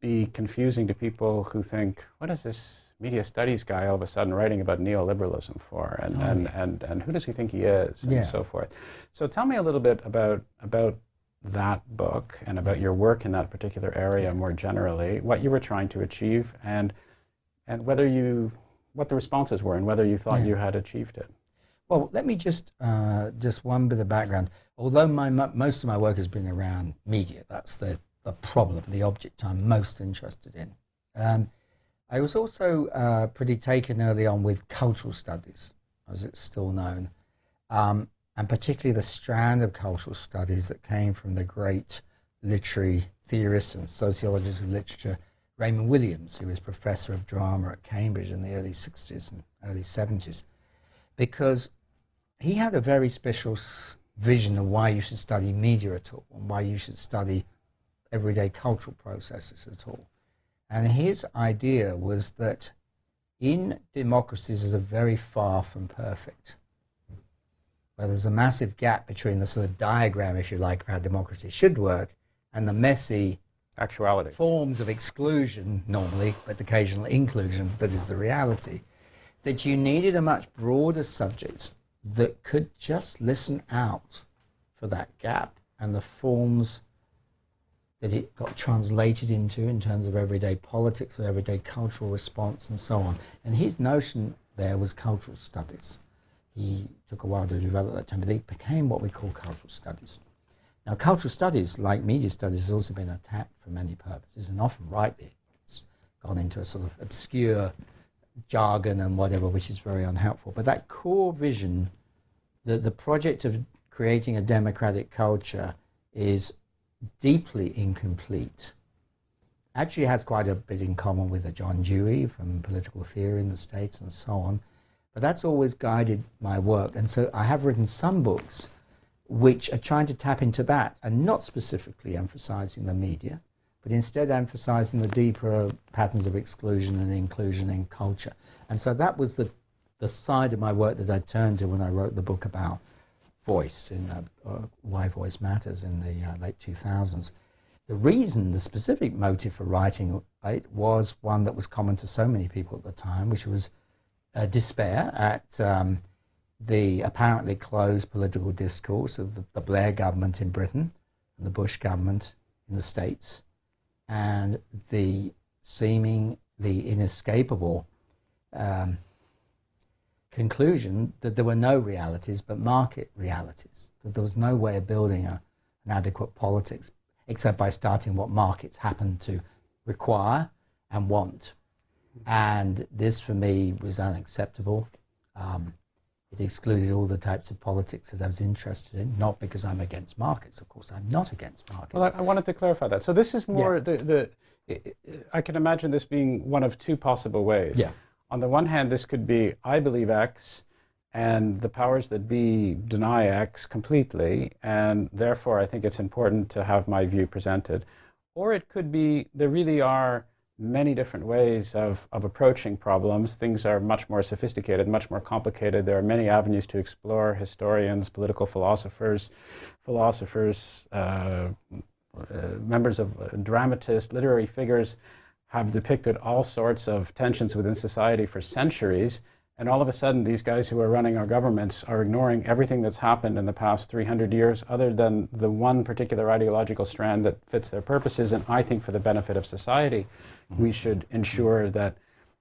be confusing to people who think, what is this media studies guy all of a sudden writing about neoliberalism for? And oh, and, yeah. and, and who does he think he is? And yeah. so forth. So tell me a little bit about about that book and about your work in that particular area more generally, what you were trying to achieve, and and whether you what the responses were and whether you thought yeah. you had achieved it. Well, let me just, uh, just one bit of background. Although my most of my work has been around media, that's the, the problem, the object I'm most interested in. Um, I was also uh, pretty taken early on with cultural studies, as it's still known, um, and particularly the strand of cultural studies that came from the great literary theorist and sociologist of literature, Raymond Williams, who was professor of drama at Cambridge in the early sixties and early seventies, because he had a very special vision of why you should study media at all and why you should study everyday cultural processes at all. And his idea was that in democracies that are very far from perfect, where there's a massive gap between the sort of diagram, if you like, of how democracy should work and the messy actuality. Forms of exclusion, normally, but occasional inclusion, that is the reality, that you needed a much broader subject that could just listen out for that gap and the forms that it got translated into in terms of everyday politics or everyday cultural response and so on. And his notion there was cultural studies. He took a while to develop that term, but it became what we call cultural studies. Now, cultural studies, like media studies, has also been attacked for many purposes, and often rightly. It's gone into a sort of obscure jargon and whatever, which is very unhelpful. But that core vision, the, the project of creating a democratic culture, is deeply incomplete. Actually has quite a bit in common with a John Dewey from political theory in the States and so on. But that's always guided my work. And so I have written some books which are trying to tap into that and not specifically emphasizing the media, but instead emphasizing the deeper patterns of exclusion and inclusion in culture. And so that was the, the side of my work that I turned to when I wrote the book about voice, in uh, uh, Why Voice Matters, in the uh, late two thousands. The reason, the specific motive for writing it was one that was common to so many people at the time, which was uh, despair at Um, the apparently closed political discourse of the, the Blair government in Britain and the Bush government in the States, and the seemingly inescapable um, conclusion that there were no realities but market realities, that there was no way of building a, an adequate politics except by starting what markets happen to require and want. And this, for me, was unacceptable. Um, It excluded all the types of politics that I was interested in, not because I'm against markets. Of course, I'm not against markets. Well, I, I wanted to clarify that. So this is more yeah. the, the, I can imagine this being one of two possible ways. Yeah. On the one hand, this could be, I believe X, and the powers that be deny X completely, and therefore I think it's important to have my view presented. Or it could be, there really are many different ways of, of approaching problems. Things are much more sophisticated, much more complicated. There are many avenues to explore: historians, political philosophers, philosophers, uh, uh, members of uh, dramatists, literary figures have depicted all sorts of tensions within society for centuries. And all of a sudden, these guys who are running our governments are ignoring everything that's happened in the past three hundred years, other than the one particular ideological strand that fits their purposes. And I think for the benefit of society, mm-hmm. we should ensure that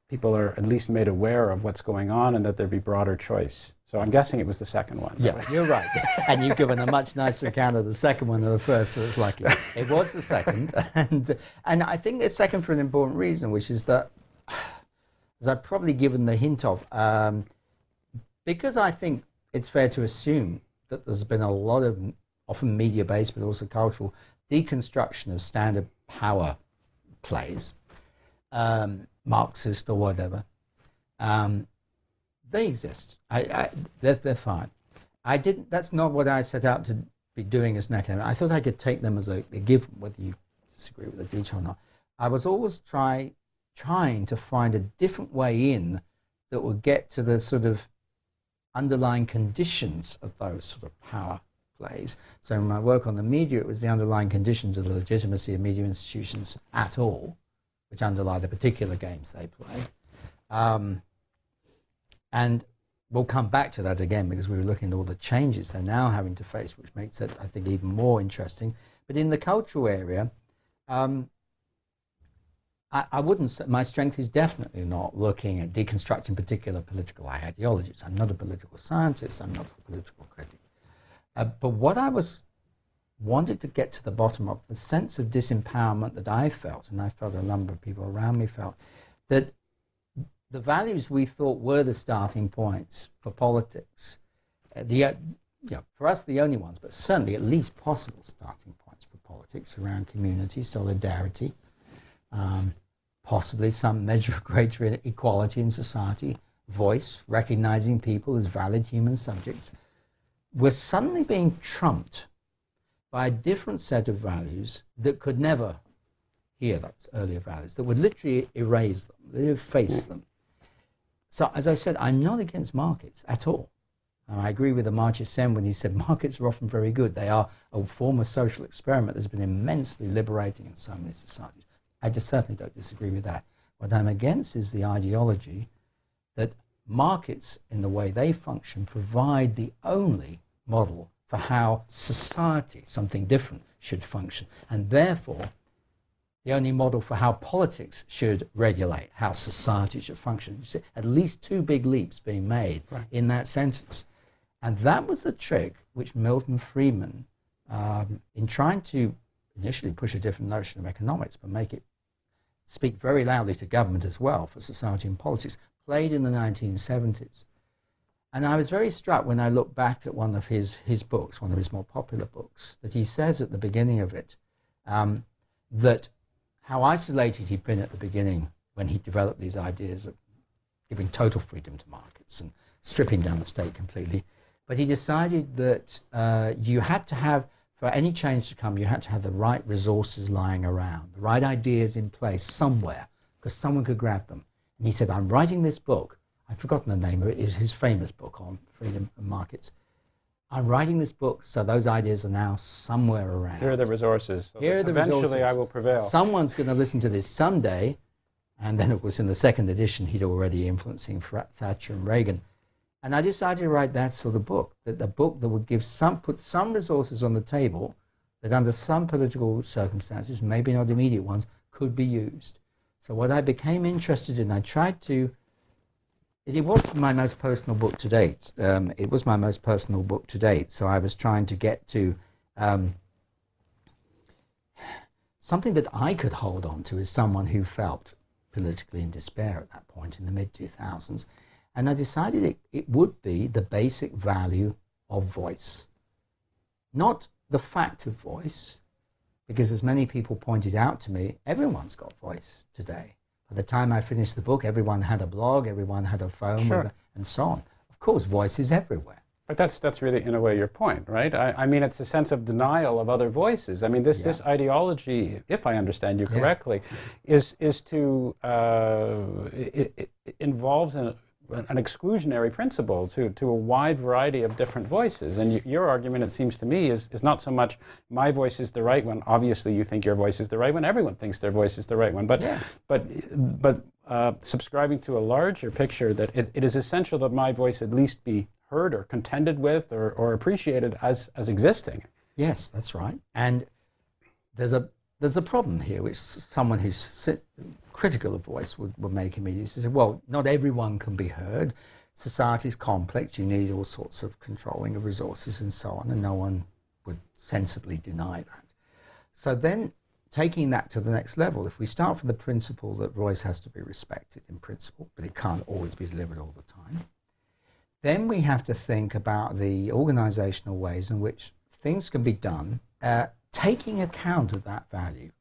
people are at least made aware of what's going on and that there be broader choice. So I'm guessing it was the second one. Yeah, you're right. And you've given a much nicer account of the second one than the first, so it's lucky. It was the second. And, and I think it's second for an important reason, which is that, as I've probably given the hint of, um, because I think it's fair to assume that there's been a lot of, often media-based but also cultural, deconstruction of standard power plays, um, Marxist or whatever. Um, they exist. I, I, they're, they're fine. I didn't. That's not what I set out to be doing as an academic. I thought I could take them as a, a given, whether you disagree with the detail or not. I was always trying. trying to find a different way in that will get to the sort of underlying conditions of those sort of power plays. So in my work on the media, it was the underlying conditions of the legitimacy of media institutions at all, which underlie the particular games they play. Um, and we'll come back to that again, because we were looking at all the changes they're now having to face, which makes it, I think, even more interesting. But in the cultural area, um, I, I wouldn't say, my strength is definitely not looking at deconstructing particular political ideologies. I'm not a political scientist, I'm not a political critic. Uh, but what I was wanted to get to the bottom of, the sense of disempowerment that I felt, and I felt a number of people around me felt, that the values we thought were the starting points for politics, uh, the, uh, you know, for us the only ones, but certainly at least possible starting points for politics around community, solidarity, Um, possibly some measure of greater equality in society, voice, recognizing people as valid human subjects, were suddenly being trumped by a different set of values that could never hear those earlier values, that would literally erase them, that would efface them. So, as I said, I'm not against markets at all. And I agree with Amartya Sen when he said markets are often very good. They are a form of social experiment that's been immensely liberating in so many societies. I just certainly don't disagree with that. What I'm against is the ideology that markets, in the way they function, provide the only model for how society, something different, should function, and therefore the only model for how politics should regulate, how society should function. You see, at least two big leaps being made right in that sentence. And that was the trick which Milton Friedman, um, in trying to initially push a different notion of economics, but make it speak very loudly to government as well, for society and politics, played in the nineteen seventies. And I was very struck when I looked back at one of his, his books, one of his more popular books, that he says at the beginning of it, um, that how isolated he'd been at the beginning when he developed these ideas of giving total freedom to markets and stripping down the state completely. But he decided that uh, you had to have, for any change to come, you had to have the right resources lying around, the right ideas in place somewhere, because someone could grab them. And he said, I'm writing this book. I've forgotten the name of it. It's his famous book on freedom and markets. I'm writing this book, so those ideas are now somewhere around. Here are the resources. So Here are the eventually resources. Eventually I will prevail. Someone's going to listen to this someday. And then, of course, in the second edition, he'd already influencing Thatcher and Reagan. And I decided to write that sort of book, that the book that would give some, put some resources on the table that under some political circumstances, maybe not immediate ones, could be used. So what I became interested in, I tried to, it was my most personal book to date. Um, it was my most personal book to date. So I was trying to get to um, something that I could hold on to as someone who felt politically in despair at that point in the mid two thousands. And I decided it, it would be the basic value of voice. Not the fact of voice, because as many people pointed out to me, everyone's got voice today. By the time I finished the book, everyone had a blog, everyone had a phone, sure, and so on. Of course, voice is everywhere. But that's that's really, in a way, your point, right? I, I mean, it's a sense of denial of other voices. I mean, this yeah. this ideology, if I understand you correctly, yeah. is is to uh, it, it involves an, an exclusionary principle to to a wide variety of different voices. And you, your argument, it seems to me, is is not so much my voice is the right one. Obviously, you think your voice is the right one. Everyone thinks their voice is the right one. But yeah. but but uh, subscribing to a larger picture that it, it is essential that my voice at least be heard or contended with or, or appreciated as as existing. Yes, that's right. And there's a there's a problem here, which someone who's sit, critical of voice would, would make immediately. Say, well, not everyone can be heard. Society's complex. You need all sorts of controlling of resources and so on. And no one would sensibly deny that. So then, taking that to the next level, if we start from the principle that voice has to be respected in principle, but it can't always be delivered all the time. Then we have to think about the organizational ways in which things can be done, uh, taking account of that value.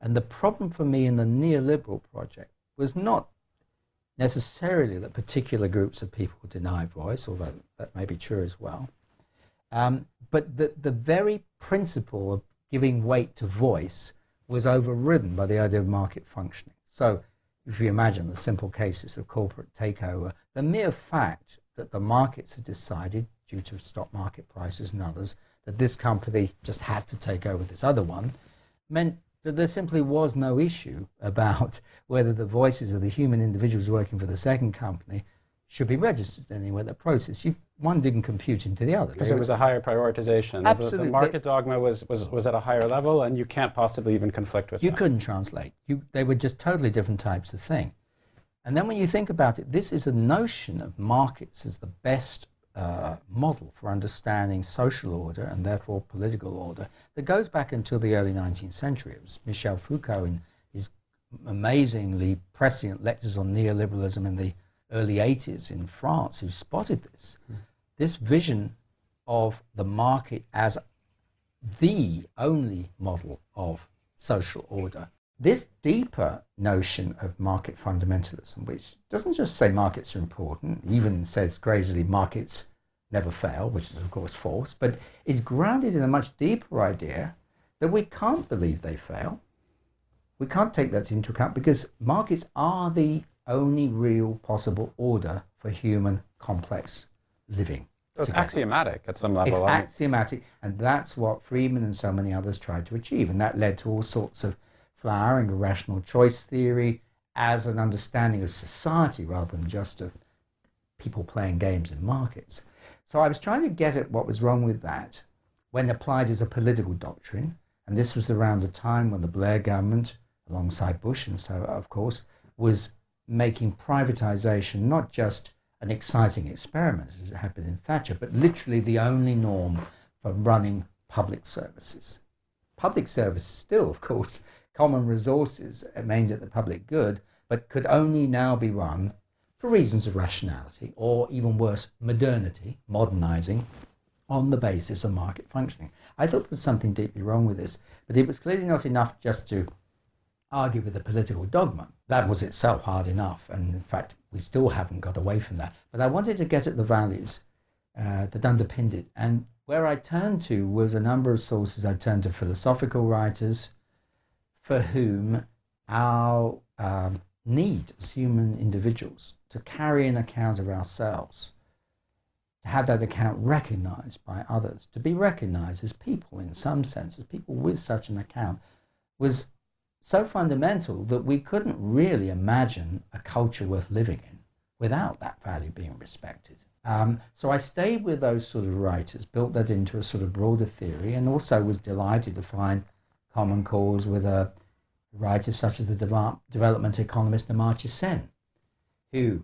And the problem for me in the neoliberal project was not necessarily that particular groups of people deny voice, although that may be true as well, um, but that the very principle of giving weight to voice was overridden by the idea of market functioning. So if you imagine the simple cases of corporate takeover, the mere fact that the markets have decided, due to stock market prices and others, that this company just had to take over this other one, meant that there simply was no issue about whether the voices of the human individuals working for the second company should be registered anywhere. That process, you, one didn't compute into the other. Because it was a higher prioritization. Absolutely. The, the market dogma was, was, was at a higher level, and you can't possibly even conflict with you that. Couldn't translate. You, they were just totally different types of thing. And then when you think about it, this is a notion of markets as the best uh, model for understanding social order and therefore political order that goes back until the early nineteenth century. It was Michel Foucault in his amazingly prescient lectures on neoliberalism in the early eighties in France who spotted this. Mm. This vision of the market as the only model of social order. This deeper notion of market fundamentalism, which doesn't just say markets are important, even says crazily markets never fail, which is of course false, but is grounded in a much deeper idea that we can't believe they fail. We can't take that into account because markets are the only real possible order for human complex living. So it's axiomatic at some level. It's axiomatic, and that's what Friedman and so many others tried to achieve, and that led to all sorts of flowering of rational choice theory as an understanding of society rather than just of people playing games in markets. So I was trying to get at what was wrong with that when applied as a political doctrine, and this was around the time when the Blair government, alongside Bush and so of course, was making privatization not just an exciting experiment as it happened in Thatcher, but literally the only norm for running public services. Public services still, of course, common resources aimed at the public good, but could only now be run for reasons of rationality, or even worse, modernity, modernizing, on the basis of market functioning. I thought there was something deeply wrong with this, but it was clearly not enough just to argue with a political dogma. That was itself hard enough, and in fact we still haven't got away from that. But I wanted to get at the values uh, that underpinned it, and where I turned to was a number of sources. I turned to philosophical writers for whom our um, need as human individuals to carry an account of ourselves, to have that account recognized by others, to be recognized as people in some sense, as people with such an account, was so fundamental that we couldn't really imagine a culture worth living in without that value being respected. Um, so I stayed with those sort of writers, built that into a sort of broader theory, and also was delighted to find common cause with a writer such as the de- development economist Amartya Sen, who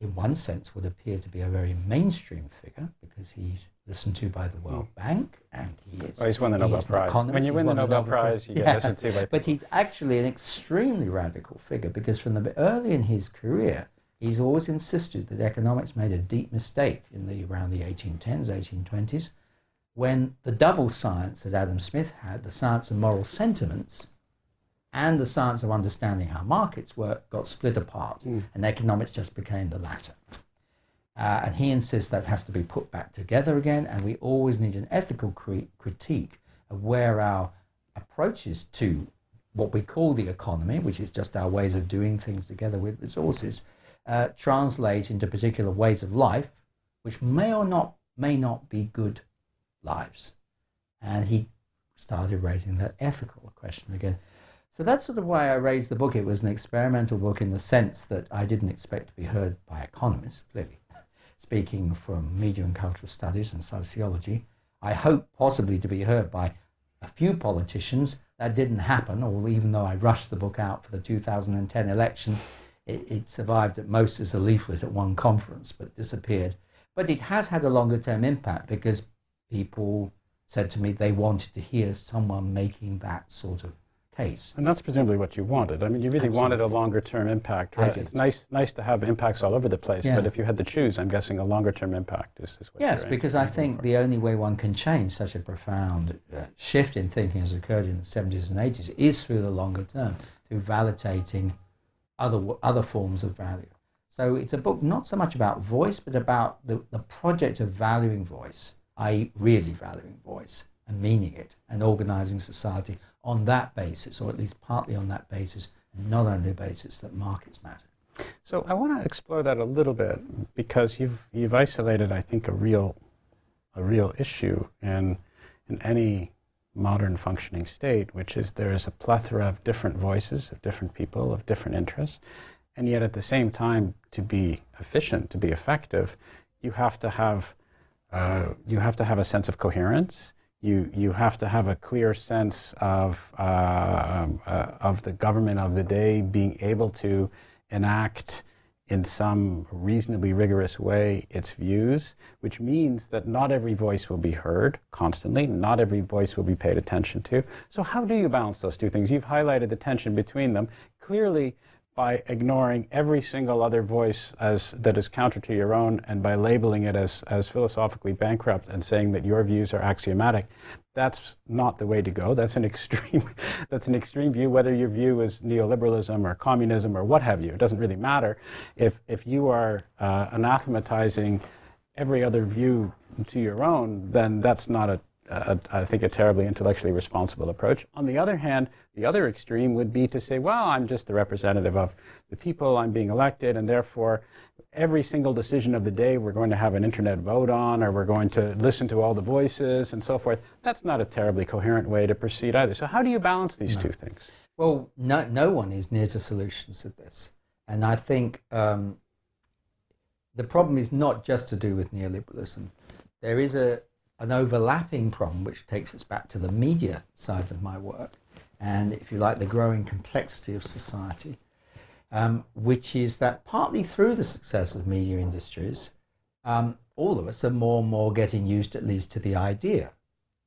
in one sense would appear to be a very mainstream figure because he's listened to by the World Bank and he is... Oh, he's won the Nobel Prize. When you win the Nobel Prize, you get listened to by people. But he's actually an extremely radical figure because from the early in his career, he's always insisted that economics made a deep mistake in the around the eighteen tens, eighteen twenties, when the double science that Adam Smith had, the science of moral sentiments and the science of understanding how markets work, got split apart, mm. and economics just became the latter. Uh, and he insists that has to be put back together again, and we always need an ethical cre- critique of where our approaches to what we call the economy, which is just our ways of doing things together with resources, uh, translate into particular ways of life, which may or not may not be good lives. And he started raising that ethical question again. So that's sort of why I raised the book. It was an experimental book in the sense that I didn't expect to be heard by economists, clearly, speaking from media and cultural studies and sociology. I hoped possibly to be heard by a few politicians. That didn't happen, or even though I rushed the book out for the two thousand ten election, it, it survived at most as a leaflet at one conference, but disappeared. But it has had a longer-term impact because people said to me they wanted to hear someone making that sort of case. And that's presumably what you wanted. I mean, you really Absolutely. wanted a longer-term impact, right? It's nice nice to have impacts all over the place, yeah. but if you had to choose, I'm guessing a longer-term impact is, is what yes, you're Yes, because I think for. the only way one can change such a profound uh, shift in thinking as occurred in the seventies and eighties is through the longer term, through validating other other forms of value. So it's a book not so much about voice, but about the, the project of valuing voice, that is really valuing voice and meaning it and organizing society on that basis, or at least partly on that basis, and not on the basis that markets matter. So I want to explore that a little bit, because you've you've isolated, I think, a real a real issue in in any modern functioning state, which is there is a plethora of different voices, of different people, of different interests, and yet at the same time, to be efficient, to be effective, you have to have uh, you have to have a sense of coherence. You you have to have a clear sense of uh, uh, of the government of the day being able to enact in some reasonably rigorous way its views, which means that not every voice will be heard constantly, not every voice will be paid attention to. So how do you balance those two things? You've highlighted the tension between them, clearly by ignoring every single other voice as that is counter to your own, and by labeling it as, as philosophically bankrupt and saying that your views are axiomatic. That's not the way to go. That's an extreme that's an extreme view. Whether your view is neoliberalism or communism or what have you, it doesn't really matter. If if you are uh, anathematizing every other view to your own, then that's not a Uh, I think a terribly intellectually responsible approach. On the other hand, the other extreme would be to say, well, I'm just the representative of the people, I'm being elected, and therefore every single decision of the day we're going to have an internet vote on, or we're going to listen to all the voices and so forth. That's not a terribly coherent way to proceed either. So how do you balance these no. two things? Well, no, no one is near to solutions to this. And I think um, the problem is not just to do with neoliberalism. There is a an overlapping problem, which takes us back to the media side of my work, and if you like, the growing complexity of society, um, which is that partly through the success of media industries, um, all of us are more and more getting used, at least, to the idea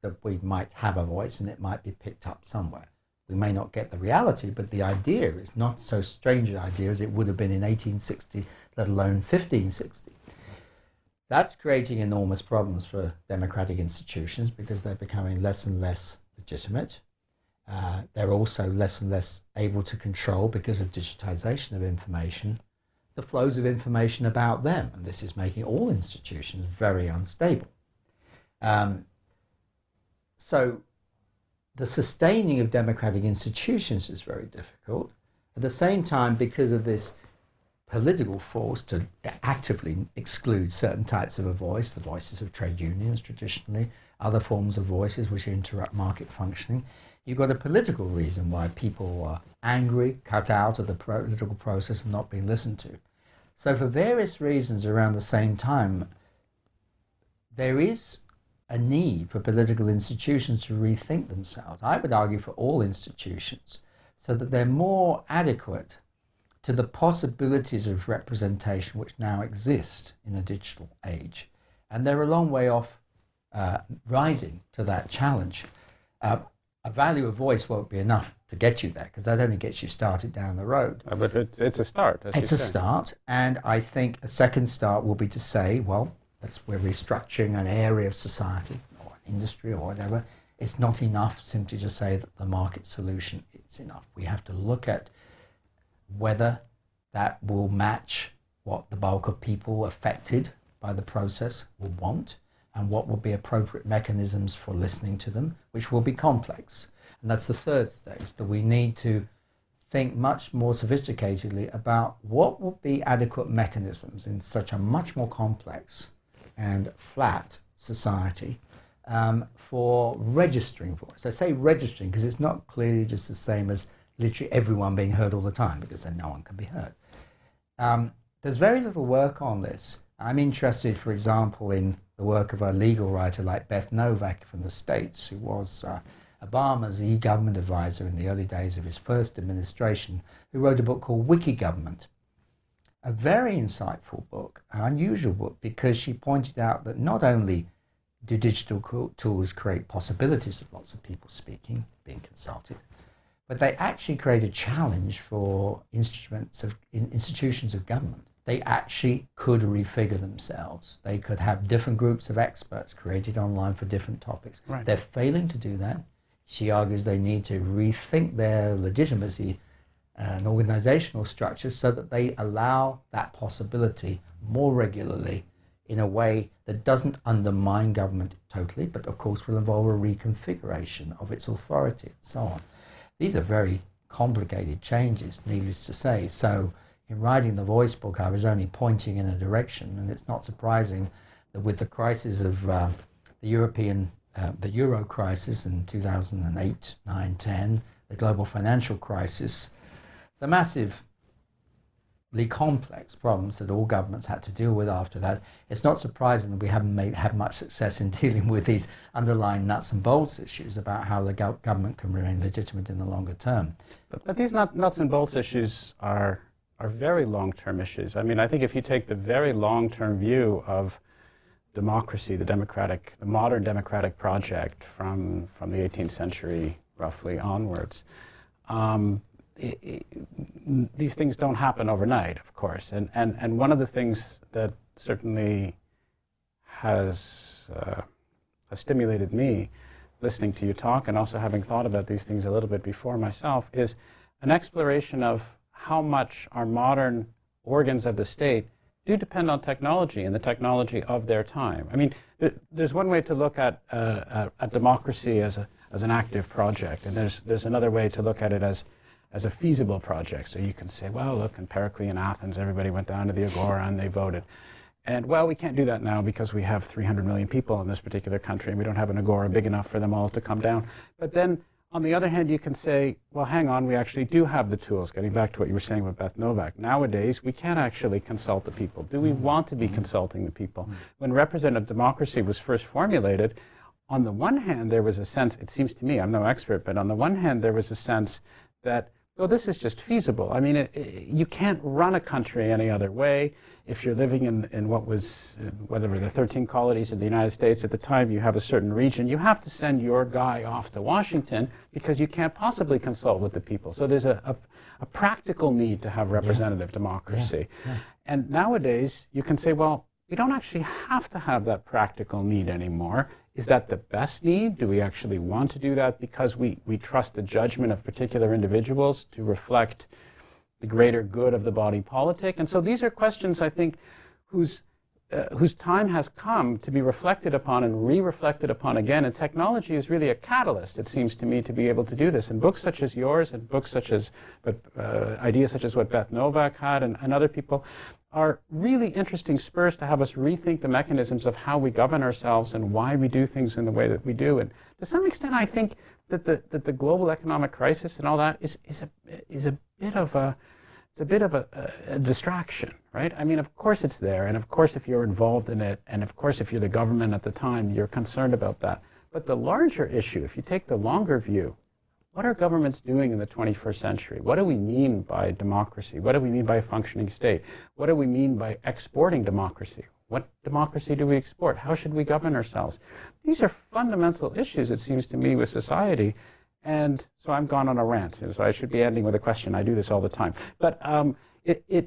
that we might have a voice and it might be picked up somewhere. We may not get the reality, but the idea is not so strange an idea as it would have been in eighteen sixty, let alone fifteen sixty. That's creating enormous problems for democratic institutions because they're becoming less and less legitimate. Uh, they're also less and less able to control, because of digitization of information, the flows of information about them. And this is making all institutions very unstable. Um, so the sustaining of democratic institutions is very difficult. At the same time, because of this political force to actively exclude certain types of a voice, the voices of trade unions traditionally, other forms of voices which interrupt market functioning, you've got a political reason why people are angry, cut out of the political process and not being listened to. So for various reasons around the same time, there is a need for political institutions to rethink themselves. I would argue for all institutions, so that they're more adequate to the possibilities of representation which now exist in a digital age. And they're a long way off uh, rising to that challenge. Uh, a value of voice won't be enough to get you there, because that only gets you started down the road. Uh, but it's, it's a start. It's a start. And I think a second start will be to say, well, that's we're restructuring an area of society or an industry or whatever. It's not enough simply to say that the market solution is enough. We have to look at whether that will match what the bulk of people affected by the process will want, and what will be appropriate mechanisms for listening to them, which will be complex. And that's the third stage, that we need to think much more sophisticatedly about what would be adequate mechanisms in such a much more complex and flat society um, for registering voice. I say registering because it's not clearly just the same as literally everyone being heard all the time, because then no one can be heard. Um, there's very little work on this. I'm interested, for example, in the work of a legal writer like Beth Novak from the States, who was uh, Obama's e-government advisor in the early days of his first administration, who wrote a book called Wiki Government. A very insightful book, an unusual book, because she pointed out that not only do digital tools create possibilities of lots of people speaking, being consulted, but they actually create a challenge for instruments of in institutions of government. They actually could refigure themselves. They could have different groups of experts created online for different topics. Right. They're failing to do that. She argues they need to rethink their legitimacy and organizational structures so that they allow that possibility more regularly in a way that doesn't undermine government totally, but of course will involve a reconfiguration of its authority and so on. These are very complicated changes, needless to say. So in writing the Voice book, I was only pointing in a direction, and it's not surprising that with the crisis of uh, the European Uh, the euro crisis in two thousand eight, nine, ten, the global financial crisis, the massively complex problems that all governments had to deal with after that, it's not surprising that we haven't made, had much success in dealing with these underlying nuts and bolts issues about how the go- government can remain legitimate in the longer term. But, but these nut, nuts and bolts issues are, are very long-term issues. I mean, I think if you take the very long-term view of democracy, the democratic, the modern democratic project from from the eighteenth century roughly onwards, Um, it, it, these things don't happen overnight, of course. And and and one of the things that certainly has uh, has stimulated me, listening to you talk and also having thought about these things a little bit before myself, is an exploration of how much our modern organs of the state do depend on technology and the technology of their time. I mean, there, there's one way to look at uh, uh, at democracy as a as an active project, and there's there's another way to look at it as as a feasible project. So you can say, well, look, in Pericles in Athens, everybody went down to the Agora and they voted. And, well, we can't do that now because we have three hundred million people in this particular country, and we don't have an Agora big enough for them all to come down. But then, on the other hand, you can say, well, hang on, we actually do have the tools, getting back to what you were saying with Beth Novak. Nowadays, we can actually consult the people. Do we want to be consulting the people? When representative democracy was first formulated, on the one hand, there was a sense, it seems to me, I'm no expert, but on the one hand, there was a sense that, well, this is just feasible. I mean, it, it, you can't run a country any other way. If you're living in, in what was, whatever, the thirteen colonies of the United States at the time, you have a certain region, you have to send your guy off to Washington because you can't possibly consult with the people. So there's a, a, a practical need to have representative yeah. democracy. Yeah. Yeah. And nowadays, you can say, well, we don't actually have to have that practical need anymore. Is that the best need? Do we actually want to do that because we, we trust the judgment of particular individuals to reflect the greater good of the body politic? And so these are questions, I think, whose uh, whose time has come to be reflected upon and re-reflected upon again. And technology is really a catalyst, it seems to me, to be able to do this. And books such as yours and books such as, but uh, ideas such as what Beth Novak had and, and other people, are really interesting spurs to have us rethink the mechanisms of how we govern ourselves and why we do things in the way that we do. And to some extent, I think that the that the global economic crisis and all that is is a is a bit of a it's a bit of a, a distraction, right? I mean, of course it's there, and of course if you're involved in it, and of course if you're the government at the time, you're concerned about that. But the larger issue, if you take the longer view, what are governments doing in the twenty-first century? What do we mean by democracy? What do we mean by a functioning state? What do we mean by exporting democracy? What democracy do we export? How should we govern ourselves? These are fundamental issues, it seems to me, with society. And so I'm gone on a rant, so I should be ending with a question. I do this all the time. But um, it, it,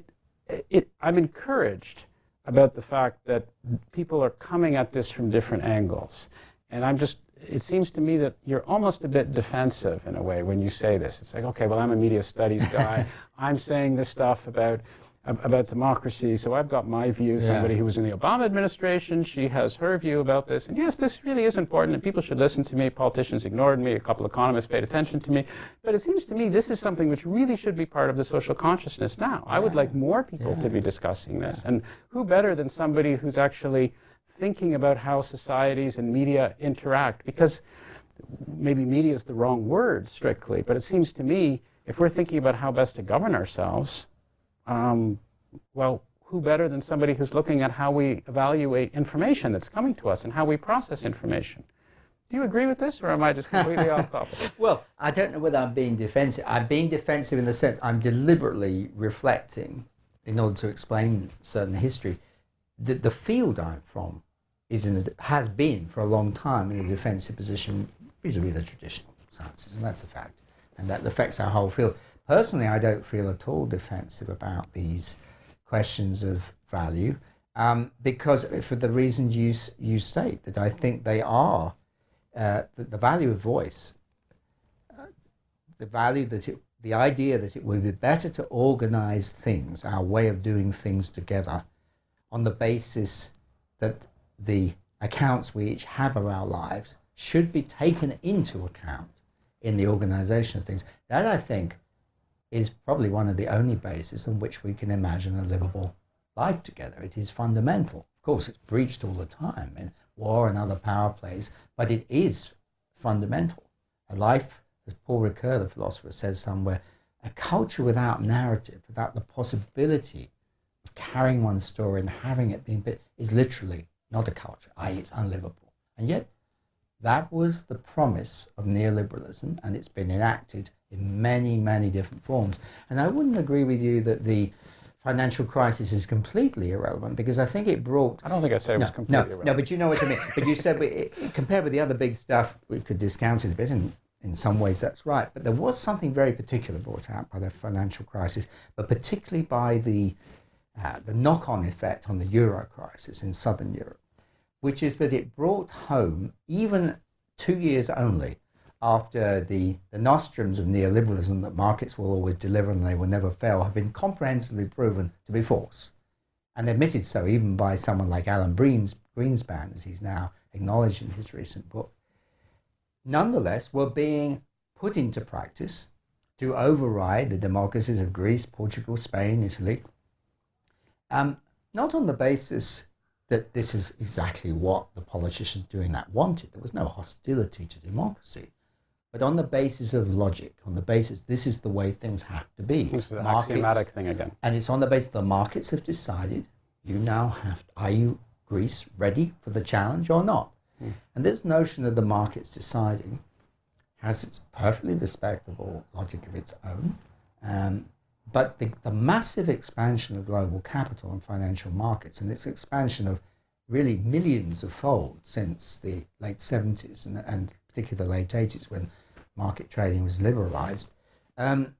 it, I'm encouraged about the fact that people are coming at this from different angles. And I'm just It seems to me that you're almost a bit defensive in a way when you say this. It's like, okay, well, I'm a media studies guy. I'm saying this stuff about about democracy. So I've got my view, yeah. somebody who was in the Obama administration, she has her view about this. And yes, this really is important, and people should listen to me. Politicians ignored me. A couple economists paid attention to me. But it seems to me this is something which really should be part of the social consciousness now. Yeah. I would like more people yeah. to be discussing this. Yeah. And who better than somebody who's actually thinking about how societies and media interact? Because maybe media is the wrong word, strictly, but it seems to me if we're thinking about how best to govern ourselves, Um, well, who better than somebody who's looking at how we evaluate information that's coming to us and how we process information? Do you agree with this, or am I just completely off topic? Well, I don't know whether I'm being defensive. I'm being defensive in the sense I'm deliberately reflecting in order to explain certain history. The, the field I'm from is in a, has been for a long time in a defensive position vis-a-vis the traditional sciences, and that's a fact. And that affects our whole field. Personally, I don't feel at all defensive about these questions of value, um, because for the reasons you you state, that I think they are, uh, the, the value of voice, uh, the value that it, the idea that it would be better to organize things, our way of doing things together, on the basis that the accounts we each have of our lives should be taken into account in the organization of things. That, I think, is probably one of the only bases on which we can imagine a livable life together. It is fundamental. Of course, it's breached all the time in war and other power plays, but it is fundamental. A life, as Paul Ricoeur, the philosopher, says somewhere, a culture without narrative, without the possibility of carrying one's story and having it being bit, is literally not a culture, that is it's unlivable. And yet, that was the promise of neoliberalism, and it's been enacted in many, many different forms. And I wouldn't agree with you that the financial crisis is completely irrelevant, because I think it brought... I don't think I said it no, was completely no, irrelevant. No, but you know what I mean. But you said, it, it, compared with the other big stuff, we could discount it a bit, and in some ways that's right. But there was something very particular brought out by the financial crisis, but particularly by the, uh, the knock-on effect on the euro crisis in southern Europe, which is that it brought home, even two years only after the, the nostrums of neoliberalism that markets will always deliver and they will never fail have been comprehensively proven to be false, and admitted so even by someone like Alan Greenspan, as he's now acknowledged in his recent book, nonetheless were being put into practice to override the democracies of Greece, Portugal, Spain, Italy, um, not on the basis that this is exactly what the politicians doing that wanted. There was no hostility to democracy, but on the basis of logic, on the basis this is the way things have to be. This is an axiomatic thing again. And it's on the basis the markets have decided, you now have, are you, Greece, ready for the challenge or not? Mm. And this notion of the markets deciding has its perfectly respectable logic of its own, um, but the, the massive expansion of global capital and financial markets, and its expansion of really millions of fold since the late seventies and, and particularly the late eighties when market trading was liberalized, um,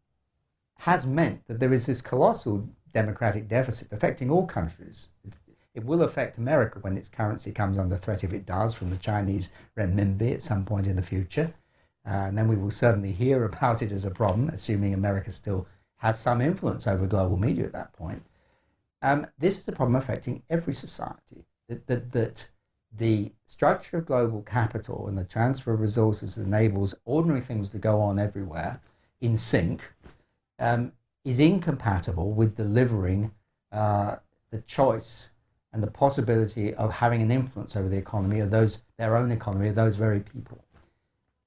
has meant that there is this colossal democratic deficit affecting all countries. It, it will affect America when its currency comes under threat, if it does, from the Chinese renminbi at some point in the future. Uh, and then we will certainly hear about it as a problem, assuming America still has some influence over global media at that point. Um, this is a problem affecting every society. That, that, that the structure of global capital and the transfer of resources that enables ordinary things to go on everywhere in sync um, is incompatible with delivering uh, the choice and the possibility of having an influence over the economy of those, their own economy, of those very people.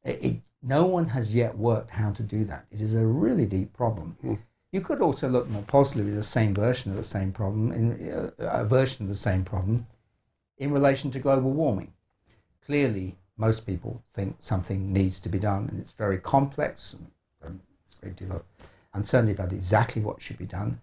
It, it, No one has yet worked how to do that. It is a really deep problem. Mm. You could also look more positively at the same version of the same problem, in, uh, a version of the same problem, in relation to global warming. Clearly, most people think something needs to be done, and it's very complex, and um, it's a great deal of uncertainty about exactly what should be done.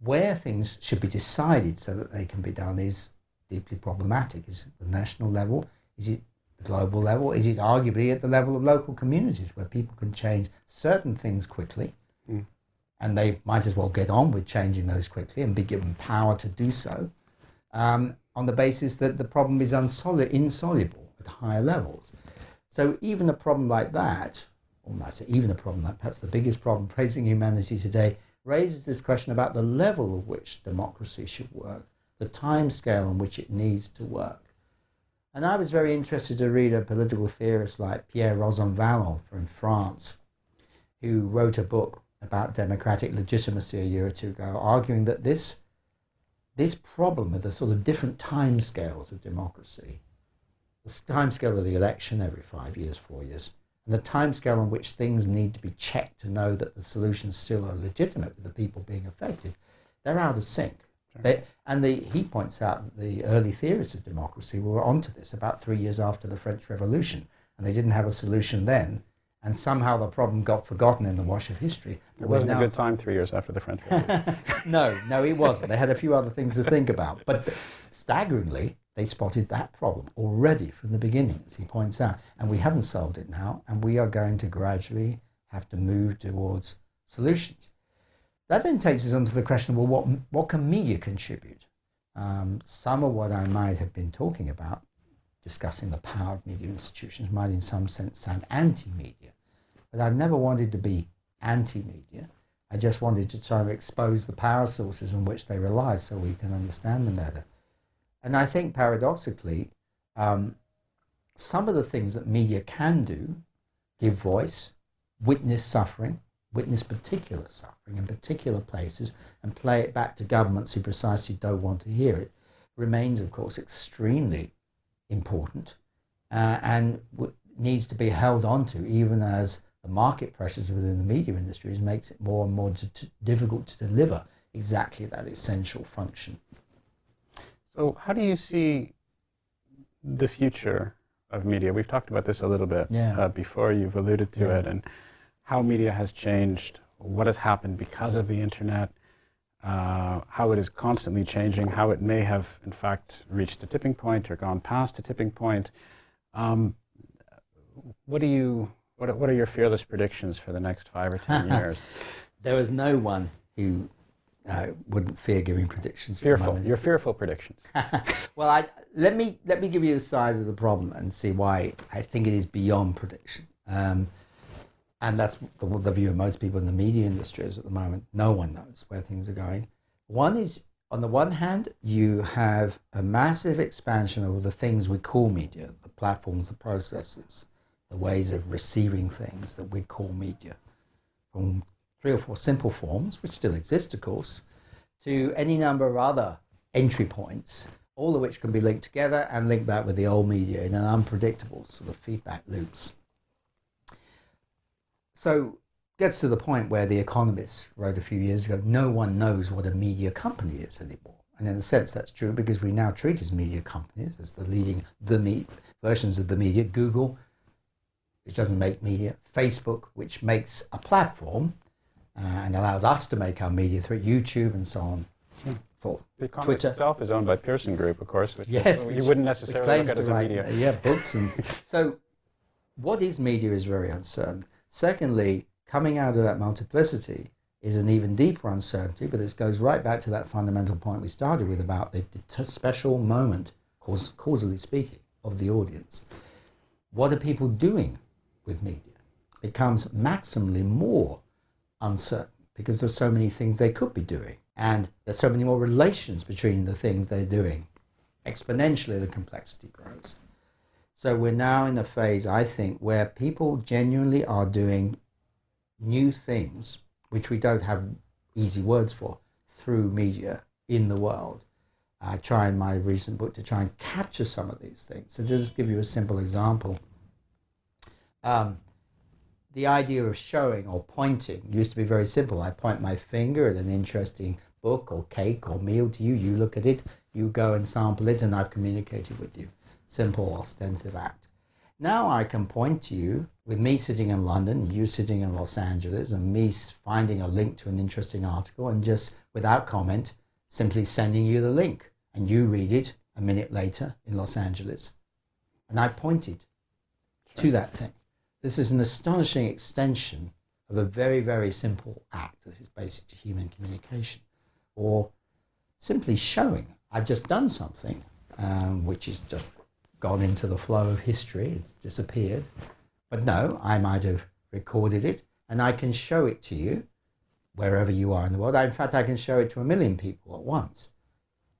Where things should be decided so that they can be done is deeply problematic. Is it the national level? Is it the global level? Is it arguably at the level of local communities where people can change certain things quickly, mm. and they might as well get on with changing those quickly and be given power to do so, um, on the basis that the problem is unsolu- insoluble at higher levels. So even a problem like that, or not even a problem like perhaps the biggest problem facing humanity today, raises this question about the level of which democracy should work, the time scale on which it needs to work. And I was very interested to read a political theorist like Pierre Rosanvallon from France, who wrote a book about democratic legitimacy a year or two ago, arguing that this, this problem of the sort of different time scales of democracy, the time scale of the election every five years, four years, and the time scale on which things need to be checked to know that the solutions still are legitimate with the people being affected, they're out of sync. Sure. They, and the, he points out that the early theorists of democracy were onto this about three years after the French Revolution, and they didn't have a solution then, and somehow the problem got forgotten in the wash of history. It wasn't now, a good time three years after the French Revolution. no, no, it wasn't. They had a few other things to think about. But staggeringly, they spotted that problem already from the beginning, as he points out. And we haven't solved it now, and we are going to gradually have to move towards solutions. That then takes us on to the question, well, what, what can media contribute? Um, some of what I might have been talking about, discussing the power of media institutions, might in some sense sound anti-media. But I've never wanted to be anti-media. I just wanted to try to expose the power sources on which they rely so we can understand them better. And I think, paradoxically, um, some of the things that media can do, give voice, witness suffering, witness particular suffering in particular places, and play it back to governments who precisely don't want to hear it, remains, of course, extremely important uh, and w- needs to be held on to, even as the market pressures within the media industries makes it more and more d- t- difficult to deliver exactly that essential function. So how do you see the future of media? We've talked about this a little bit yeah. uh, before. You've alluded to yeah. it, and how media has changed, what has happened because of the internet, uh, how it is constantly changing, how it may have, in fact, reached a tipping point or gone past a tipping point. Um, what do you? What What are your fearless predictions for the next five or ten years? There is no one who uh, wouldn't fear giving predictions. Fearful. Your fearful predictions. well, I, let me let me give you the size of the problem and see why I think it is beyond prediction. Um, and that's the, the view of most people in the media industry is at the moment. No one knows where things are going. One is, on the one hand, you have a massive expansion of the things we call media, the platforms, the processes, the ways of receiving things that we call media, from three or four simple forms, which still exist, of course, to any number of other entry points, all of which can be linked together and linked back with the old media in an unpredictable sort of feedback loops. So gets to the point where The Economist wrote a few years ago, no one knows what a media company is anymore. And in a sense, that's true, because we now treat as media companies as the leading the me- versions of the media, Google, which doesn't make media, Facebook, which makes a platform uh, and allows us to make our media through YouTube and so on. For the Economist Twitter itself is owned by Pearson Group, of course, which yes, you which, wouldn't necessarily look at as a media. Uh, yeah, books. And so what is media is very uncertain. Secondly, coming out of that multiplicity is an even deeper uncertainty, but this goes right back to that fundamental point we started with about the special moment, caus- causally speaking, of the audience. What are people doing with media? It becomes maximally more uncertain because there's so many things they could be doing, and there's so many more relations between the things they're doing. Exponentially, the complexity grows. So we're now in a phase, I think, where people genuinely are doing new things, which we don't have easy words for, through media in the world. I try in my recent book to try and capture some of these things. So just give you a simple example. Um, the idea of showing or pointing used to be very simple. I point my finger at an interesting book or cake or meal to you. You look at it, you go and sample it, and I've communicated with you. Simple, ostensive act. Now I can point to you, with me sitting in London, you sitting in Los Angeles, and me finding a link to an interesting article and just, without comment, simply sending you the link. And you read it a minute later in Los Angeles. And I pointed sure. to that thing. This is an astonishing extension of a very, very simple act that is basic to human communication. Or simply showing. I've just done something, um, which is just gone into the flow of history, it's disappeared. But no, I might have recorded it, and I can show it to you wherever you are in the world. In fact, I can show it to a million people at once.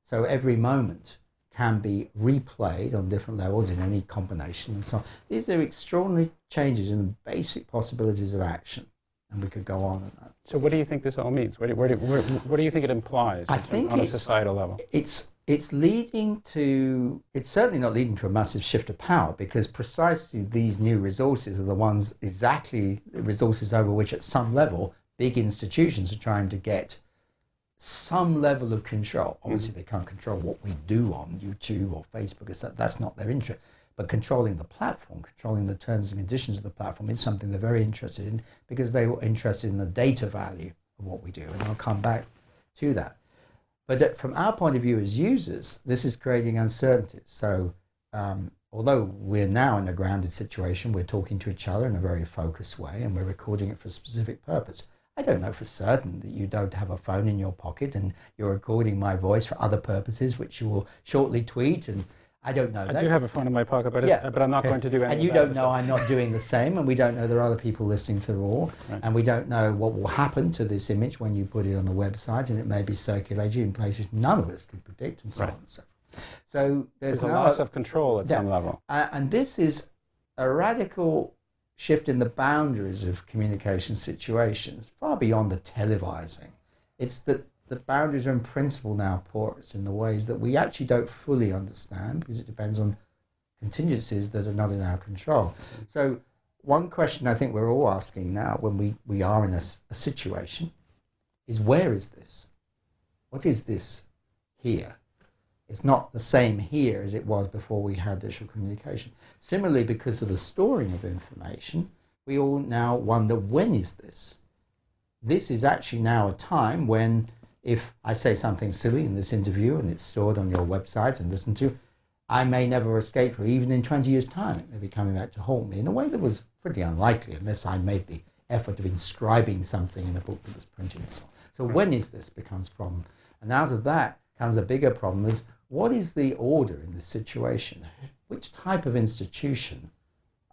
So every moment can be replayed on different levels in any combination and so on. These are extraordinary changes in the basic possibilities of action. And we could go on and on. So what do you think this all means? What do, where do, where, what do you think it implies I think on a societal level? It's, it's leading to, it's certainly not leading to a massive shift of power, because precisely these new resources are the ones, exactly the resources over which at some level big institutions are trying to get some level of control. Obviously mm-hmm. they can't control what we do on YouTube or Facebook, or so, that's not their interest. But controlling the platform, controlling the terms and conditions of the platform is something they're very interested in, because they were interested in the data value of what we do, and I'll come back to that. But from our point of view as users, this is creating uncertainties. So um, although we're now in a grounded situation, we're talking to each other in a very focused way, and we're recording it for a specific purpose. I don't know for certain that you don't have a phone in your pocket and you're recording my voice for other purposes, which you will shortly tweet, and I don't know. I that. do have a phone in my pocket, but, yeah. but I'm not okay. going to do anything. And you don't know I'm not doing the same, and we don't know there are other people listening to the raw, right. and we don't know what will happen to this image when you put it on the website, and it may be circulated in places none of us could predict, and so right. on and so forth. So there's, there's no, a loss of control at yeah, some level. Uh, and this is a radical shift in the boundaries of communication situations, far beyond the televising. It's that the boundaries are in principle now porous in the ways that we actually don't fully understand, because it depends on contingencies that are not in our control. So one question I think we're all asking now when we, we are in a, a situation is, where is this? What is this here? It's not the same here as it was before we had digital communication. Similarly, because of the storing of information, we all now wonder, when is this? This is actually now a time when, if I say something silly in this interview and it's stored on your website and listened to, I may never escape for even in twenty years' time. It may be coming back to haunt me in a way that was pretty unlikely unless I made the effort of inscribing something in a book that was printed and so on. So when is this becomes a problem? And out of that comes a bigger problem is, what is the order in this situation? Which type of institution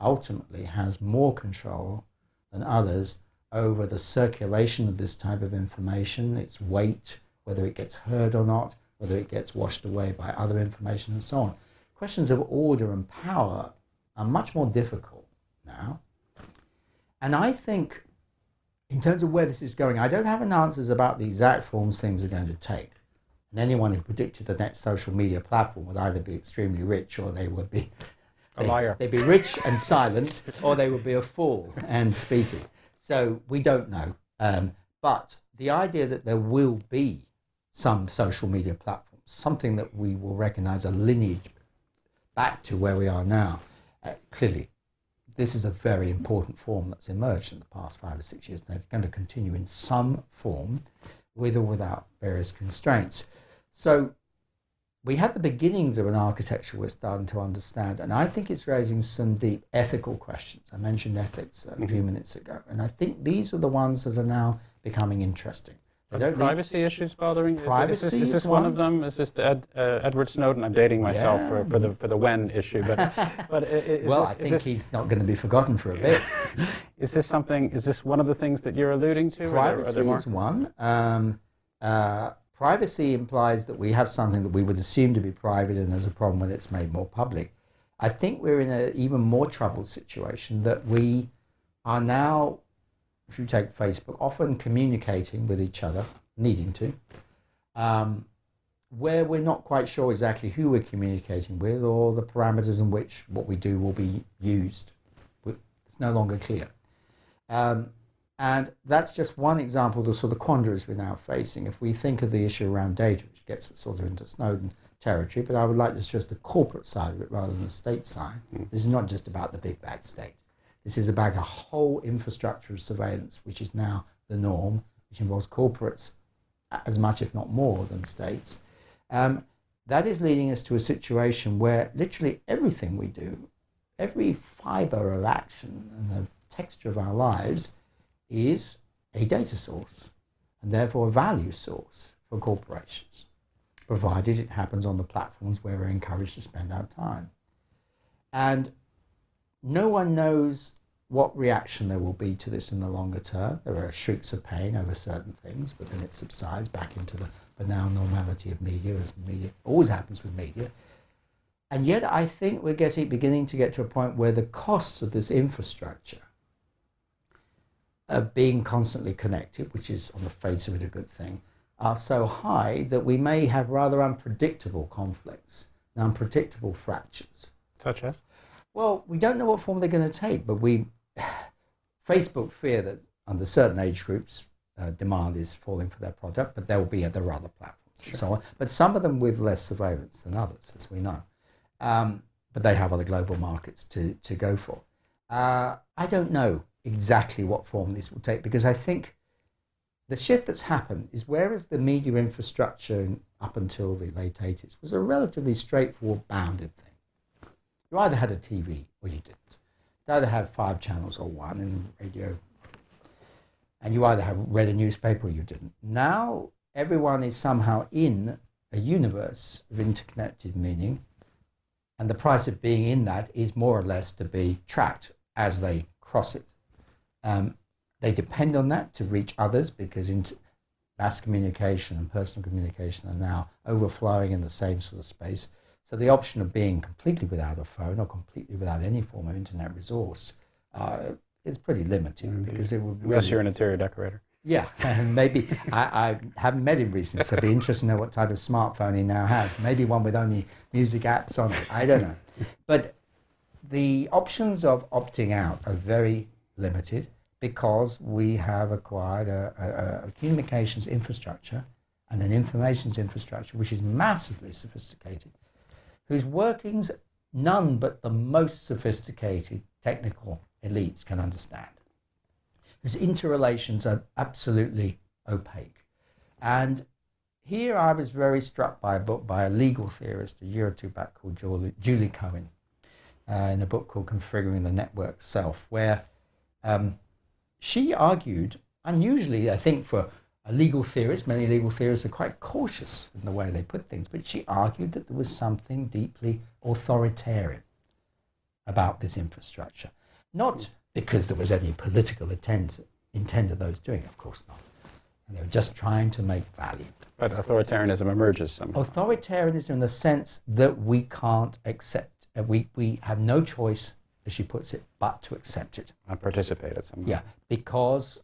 ultimately has more control than others over the circulation of this type of information, its weight, whether it gets heard or not, whether it gets washed away by other information and so on? Questions of order and power are much more difficult now. And I think in terms of where this is going, I don't have an answers about the exact forms things are going to take. And anyone who predicted the next social media platform would either be extremely rich or they would be a liar. They'd be rich and silent, or they would be a fool and speaking. So we don't know, um, but the idea that there will be some social media platform, something that we will recognize a lineage back to where we are now, uh, clearly this is a very important form that's emerged in the past five or six years, and it's going to continue in some form with or without various constraints. So we have the beginnings of an architecture we're starting to understand, and I think it's raising some deep ethical questions. I mentioned ethics a mm-hmm. few minutes ago, and I think these are the ones that are now becoming interesting. I don't privacy think... issues bothering? Privacy is, is, is, is this is one of them? Is this the Ed, uh, Edward Snowden? I'm dating myself yeah. for, for the for the when issue, but but is well, this, I think this... he's not going to be forgotten for a bit. Is this something? Is this one of the things that you're alluding to? Privacy are there, are there more? is one. Um, uh, Privacy implies that we have something that we would assume to be private, and there's a problem when it's made more public. I think we're in an even more troubled situation that we are now, if you take Facebook, often communicating with each other, needing to, um, where we're not quite sure exactly who we're communicating with or the parameters in which what we do will be used. It's no longer clear. Um, And that's just one example of the sort of quandaries we're now facing. If we think of the issue around data, which gets us sort of into Snowden territory, but I would like to stress the corporate side of it rather than the state side. Mm. This is not just about the big bad state. This is about a whole infrastructure of surveillance, which is now the norm, which involves corporates as much, if not more, than states. Um, that is leading us to a situation where literally everything we do, every fiber of action and the texture of our lives is a data source, and therefore a value source for corporations, provided it happens on the platforms where we're encouraged to spend our time. And no one knows what reaction there will be to this in the longer term. There are shrieks of pain over certain things, but then it subsides back into the banal normality of media, as media always happens with media. And yet I think we're getting beginning to get to a point where the costs of this infrastructure of being constantly connected, which is on the face of it a good thing, are so high that we may have rather unpredictable conflicts and unpredictable fractures. Such as? Well, we don't know what form they're going to take, but we, Facebook fear that under certain age groups, uh, demand is falling for their product, but there will be other other platforms sure. and so on. But some of them with less surveillance than others, as we know. Um, but they have other global markets to, to go for. Uh, I don't know exactly what form this will take, because I think the shift that's happened is whereas the media infrastructure up until the late eighties was a relatively straightforward, bounded thing. You either had a T V or you didn't. You either had five channels or one in radio. And you either have read a newspaper or you didn't. Now everyone is somehow in a universe of interconnected meaning. And the price of being in that is more or less to be tracked as they cross it. Um, they depend on that to reach others because inter- mass communication and personal communication are now overflowing in the same sort of space. So the option of being completely without a phone or completely without any form of internet resource uh, is pretty limited. Mm-hmm. because it would Unless really, you're an interior decorator. Yeah, maybe. I, I haven't met him recently, so it'd be interesting to know what type of smartphone he now has. Maybe one with only music apps on it. I don't know. But the options of opting out are very limited because we have acquired a, a, a communications infrastructure and an informations infrastructure which is massively sophisticated, whose workings none but the most sophisticated technical elites can understand, whose interrelations are absolutely opaque. And here I was very struck by a book by a legal theorist a year or two back called Julie, Julie Cohen, uh, in a book called Configuring the Network Self, where um, she argued, unusually, I think, for a legal theorist, many legal theorists are quite cautious in the way they put things, but she argued that there was something deeply authoritarian about this infrastructure. Not because there was any political intent, intent of those doing it, of course not. And they were just trying to make value. But authoritarianism emerges somehow. Authoritarianism in the sense that we can't accept, uh, we, we have no choice, as she puts it, but to accept it. And participate at some point. Yeah, because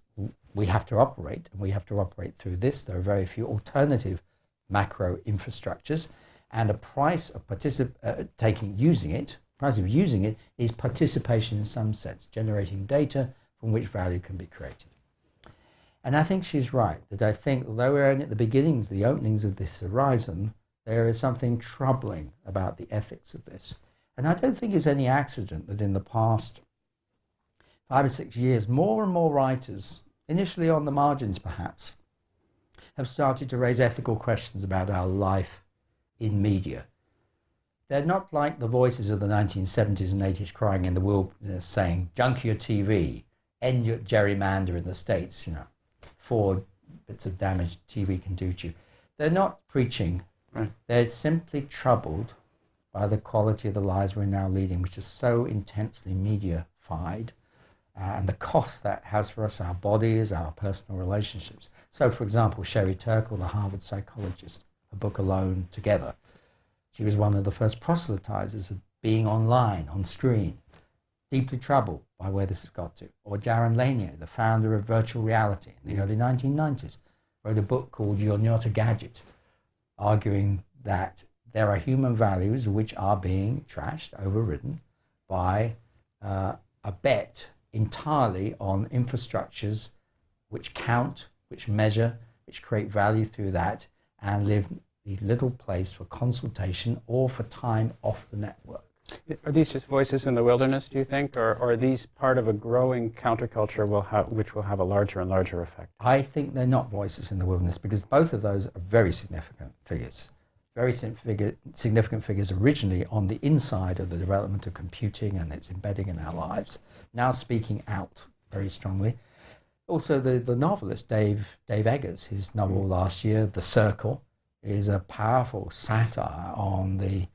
we have to operate, and we have to operate through this. There are very few alternative macro infrastructures, and the price of particip- uh, taking, using it, price of using it is participation in some sense, generating data from which value can be created. And I think she's right, that I think, although we're only at the beginnings, the openings of this horizon, there is something troubling about the ethics of this. And I don't think it's any accident that in the past five or six years, more and more writers, initially on the margins perhaps, have started to raise ethical questions about our life in media. They're not like the voices of the nineteen seventies and eighties crying in the wilderness saying, junk your T V, end your gerrymander in the States, you know, four bits of damage T V can do to you. They're not preaching. Right. They're simply troubled by the quality of the lives we're now leading, which is so intensely media-fied. Uh, and the cost that has for us, our bodies, our personal relationships. So, for example, Sherry Turkle, the Harvard psychologist, her book Alone Together, she was one of the first proselytizers of being online, on screen, deeply troubled by where this has got to. Or Jaron Lanier, the founder of virtual reality in the early nineteen nineties, wrote a book called You're Not a Gadget, arguing that there are human values which are being trashed, overridden, by uh, a bet entirely on infrastructures which count, which measure, which create value through that, and leave little place for consultation or for time off the network. Are these just voices in the wilderness, do you think, or, or are these part of a growing counterculture will ha- which will have a larger and larger effect? I think they're not voices in the wilderness, because both of those are very significant figures. Very significant figures originally on the inside of the development of computing and its embedding in our lives, now speaking out very strongly. Also, the, the novelist Dave Dave Eggers, his novel last year, The Circle, is a powerful satire on the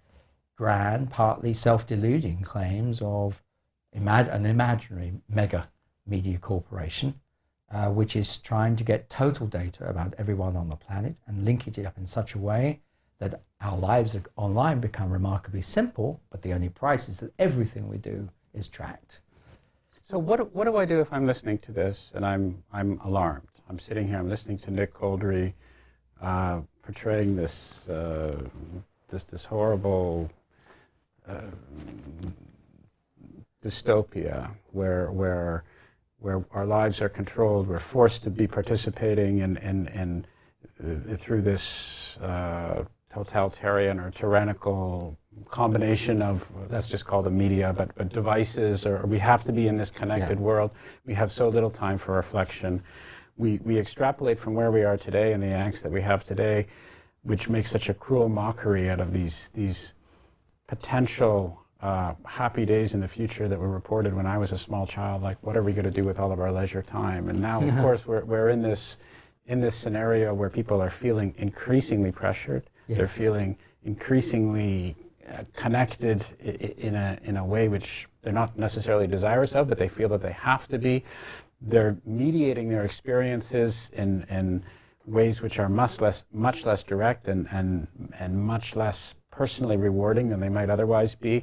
grand, partly self-deluding claims of imag- an imaginary mega media corporation, uh, which is trying to get total data about everyone on the planet and link it up in such a way that our lives online become remarkably simple, but the only price is that everything we do is tracked. So what what do I do if I'm listening to this and I'm I'm alarmed? I'm sitting here, I'm listening to Nick Couldry uh, portraying this uh, this this horrible uh, dystopia where where where our lives are controlled. We're forced to be participating in in, in uh, through this uh, totalitarian or tyrannical combination of, let's just call them media, but, but devices, or we have to be in this connected yeah. world. We have so little time for reflection. We we extrapolate from where we are today and the angst that we have today, which makes such a cruel mockery out of these these potential uh, happy days in the future that were reported when I was a small child, like what are we going to do with all of our leisure time? And now, of course, we're we're in this in this scenario where people are feeling increasingly pressured. Yes. They're feeling increasingly connected in a in a way which they're not necessarily desirous of, but they feel that they have to be. They're mediating their experiences in in ways which are much less much less direct and and and much less personally rewarding than they might otherwise be.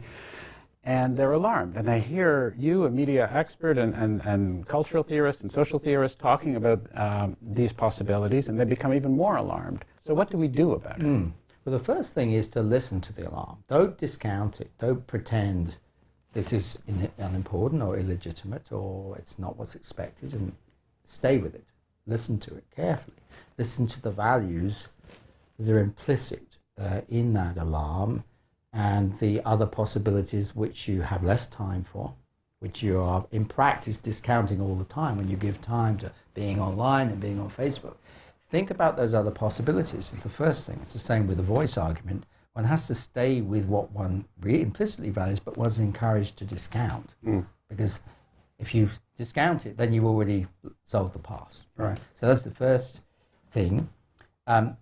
And they're alarmed, and they hear you, a media expert and, and, and cultural theorist and social theorist, talking about um, these possibilities, and they become even more alarmed. So what do we do about it? Mm. Well, the first thing is to listen to the alarm. Don't discount it. Don't pretend this is in- unimportant or illegitimate or it's not what's expected, and stay with it. Listen to it carefully. Listen to the values that are implicit uh, in that alarm and the other possibilities which you have less time for, which you are in practice discounting all the time when you give time to being online and being on Facebook. Think about those other possibilities. It's the first thing. It's the same with the voice argument. One has to stay with what one really implicitly values, but one's encouraged to discount. Mm. Because if you discount it, then you've already sold the past. Right. So that's the first thing. Um,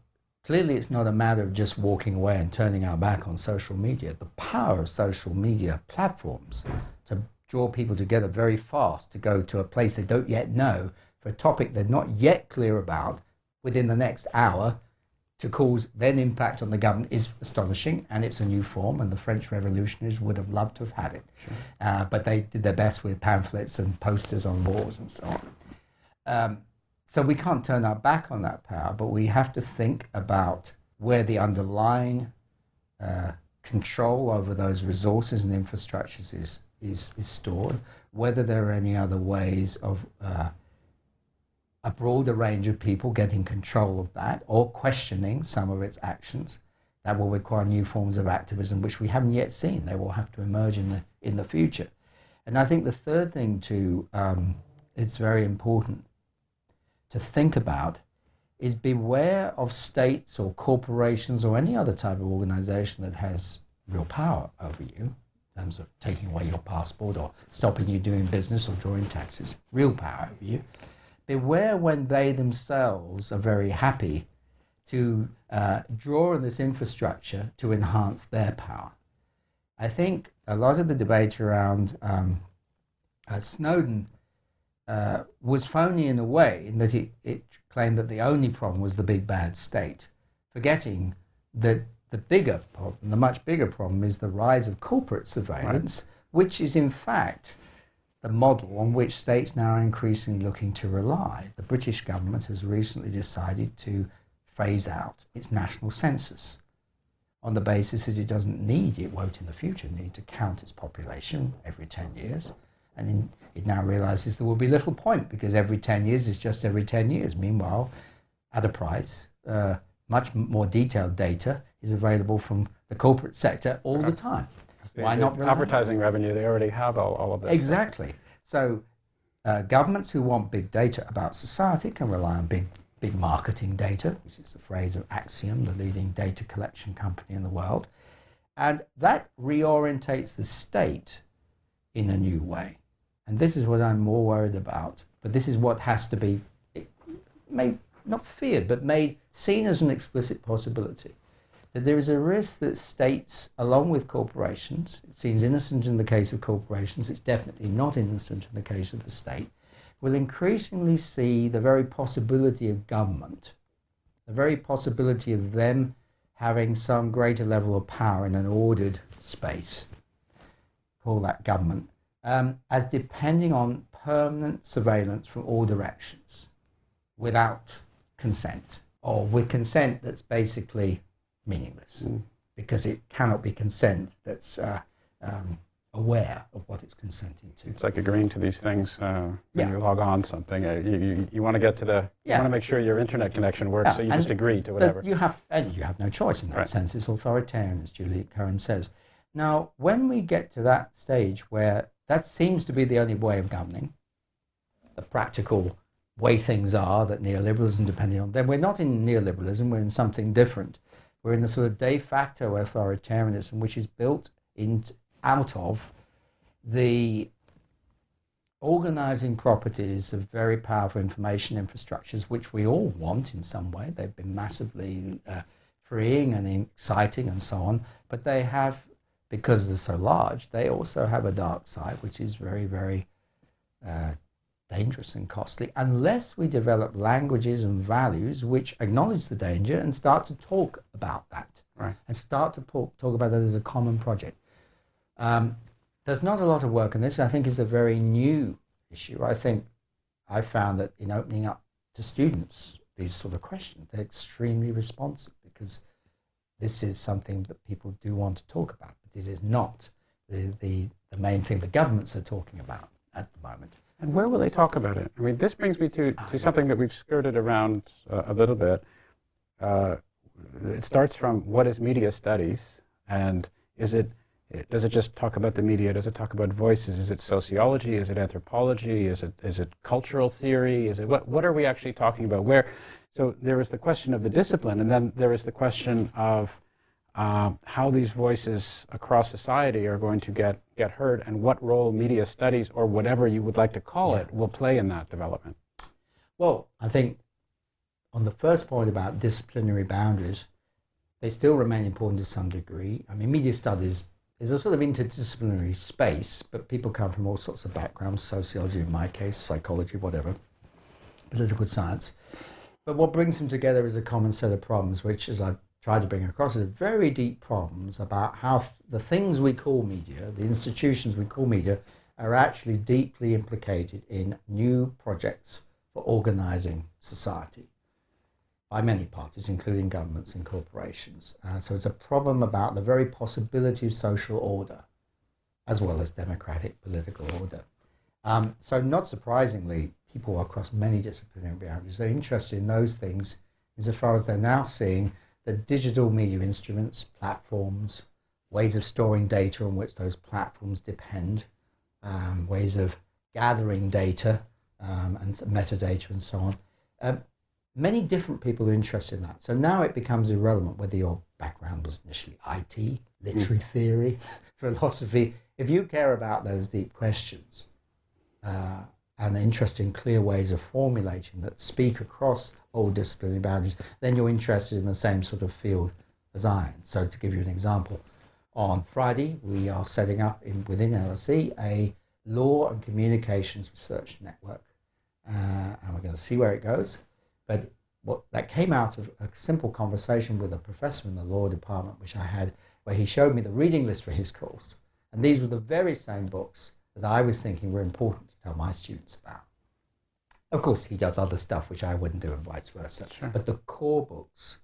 Clearly, it's not a matter of just walking away and turning our back on social media. The power of social media platforms to draw people together very fast, to go to a place they don't yet know, for a topic they're not yet clear about, within the next hour, to cause then impact on the government is astonishing, and it's a new form, and the French revolutionaries would have loved to have had it. Sure. Uh, but they did their best with pamphlets and posters on walls and so on. Um, So we can't turn our back on that power, but we have to think about where the underlying uh, control over those resources and infrastructures is, is, is stored, whether there are any other ways of uh, a broader range of people getting control of that or questioning some of its actions. That will require new forms of activism, which we haven't yet seen. They will have to emerge in the, in the future. And I think the third thing too, um, it's very important to think about is beware of states or corporations or any other type of organization that has real power over you in terms of taking away your passport or stopping you doing business or drawing taxes, real power over you. Beware when they themselves are very happy to uh, draw on this infrastructure to enhance their power. I think a lot of the debate around um, uh, Snowden Uh, was phony in a way in that it, it claimed that the only problem was the big bad state, forgetting that the bigger problem, the much bigger problem, is the rise of corporate surveillance, right. which is in fact the model on which states now are increasingly looking to rely. The British government has recently decided to phase out its national census on the basis that it doesn't need, it won't in the future, need to count its population every ten years. And in, it now realizes there will be little point because every ten years is just every ten years. Meanwhile, at a price, uh, much more detailed data is available from the corporate sector all the time. The, Why the not advertising revenue? They already have all, all of this. Exactly. So uh, governments who want big data about society can rely on big, big marketing data, which is the phrase of Acxiom, the leading data collection company in the world. And that reorientates the state in a new way. And this is what I'm more worried about. But this is what has to be, made, not feared, but made seen as an explicit possibility. that there is a risk that states, along with corporations — it seems innocent in the case of corporations, it's definitely not innocent in the case of the state — will increasingly see the very possibility of government, the very possibility of them having some greater level of power in an ordered space, call that government, um, as depending on permanent surveillance from all directions without consent, or with consent that's basically meaningless, mm. because it cannot be consent that's uh, um, aware of what it's consenting to. It's like agreeing to these things uh, when yeah. you log on something. Uh, you you, you want to get to the, yeah. you want to make sure your internet connection works, yeah. so you and just agree to whatever. You have, and you have no choice in that right. sense. It's authoritarian, as Julie Cohen says. Now, when we get to that stage where that seems to be the only way of governing, the practical way things are that neoliberalism depending on, then we're not in neoliberalism, we're in something different. We're in the sort of de facto authoritarianism, which is built in out of the organizing properties of very powerful information infrastructures, which we all want in some way. They've been massively uh, freeing and exciting and so on, but they have, because they're so large, they also have a dark side, which is very, very uh, dangerous and costly, unless we develop languages and values which acknowledge the danger and start to talk about that, right. and start to talk, talk about that as a common project. Um, there's not a lot of work on this. I think it's a very new issue. I think I found that in opening up to students these sort of questions, they're extremely responsive, because this is something that people do want to talk about. This is not the, the, the main thing the governments are talking about at the moment. And where will they talk about it? I mean, this brings me to, to something that we've skirted around uh, a little bit. Uh, it starts from, what is media studies? And is it, does it just talk about the media? Does it talk about voices? Is it sociology? Is it anthropology? Is it, is it cultural theory? Is it, what, what are we actually talking about? Where? So there is the question of the discipline, and then there is the question of Uh, how these voices across society are going to get, get heard, and what role media studies, or whatever you would like to call yeah. it, will play in that development. Well, I think on the first point about disciplinary boundaries, they still remain important to some degree. I mean, media studies is a sort of interdisciplinary space, but people come from all sorts of backgrounds — sociology in my case, psychology, whatever, political science. But what brings them together is a common set of problems, which, as I've tried to bring across, is very deep problems about how th- the things we call media, the institutions we call media, are actually deeply implicated in new projects for organising society by many parties, including governments and corporations. Uh, so it's a problem about the very possibility of social order, as well as democratic political order. Um, so not surprisingly, people across many disciplinary boundaries, they're interested in those things, as far as they're now seeing the digital media instruments, platforms, ways of storing data on which those platforms depend, um, ways of gathering data um, and metadata and so on. Um, many different people are interested in that. So now it becomes irrelevant whether your background was initially I T, literary theory, philosophy. If you care about those deep questions uh, and interest in clear ways of formulating that speak across all disciplinary boundaries, then you're interested in the same sort of field as I am. So to give you an example, on Friday we are setting up in, within L S E a law and communications research network, uh, and we're going to see where it goes. But what that came out of a simple conversation with a professor in the law department which I had, where he showed me the reading list for his course, and these were the very same books that I was thinking were important to tell my students about. Of course, he does other stuff which I wouldn't do, and vice versa. Sure. But the core books,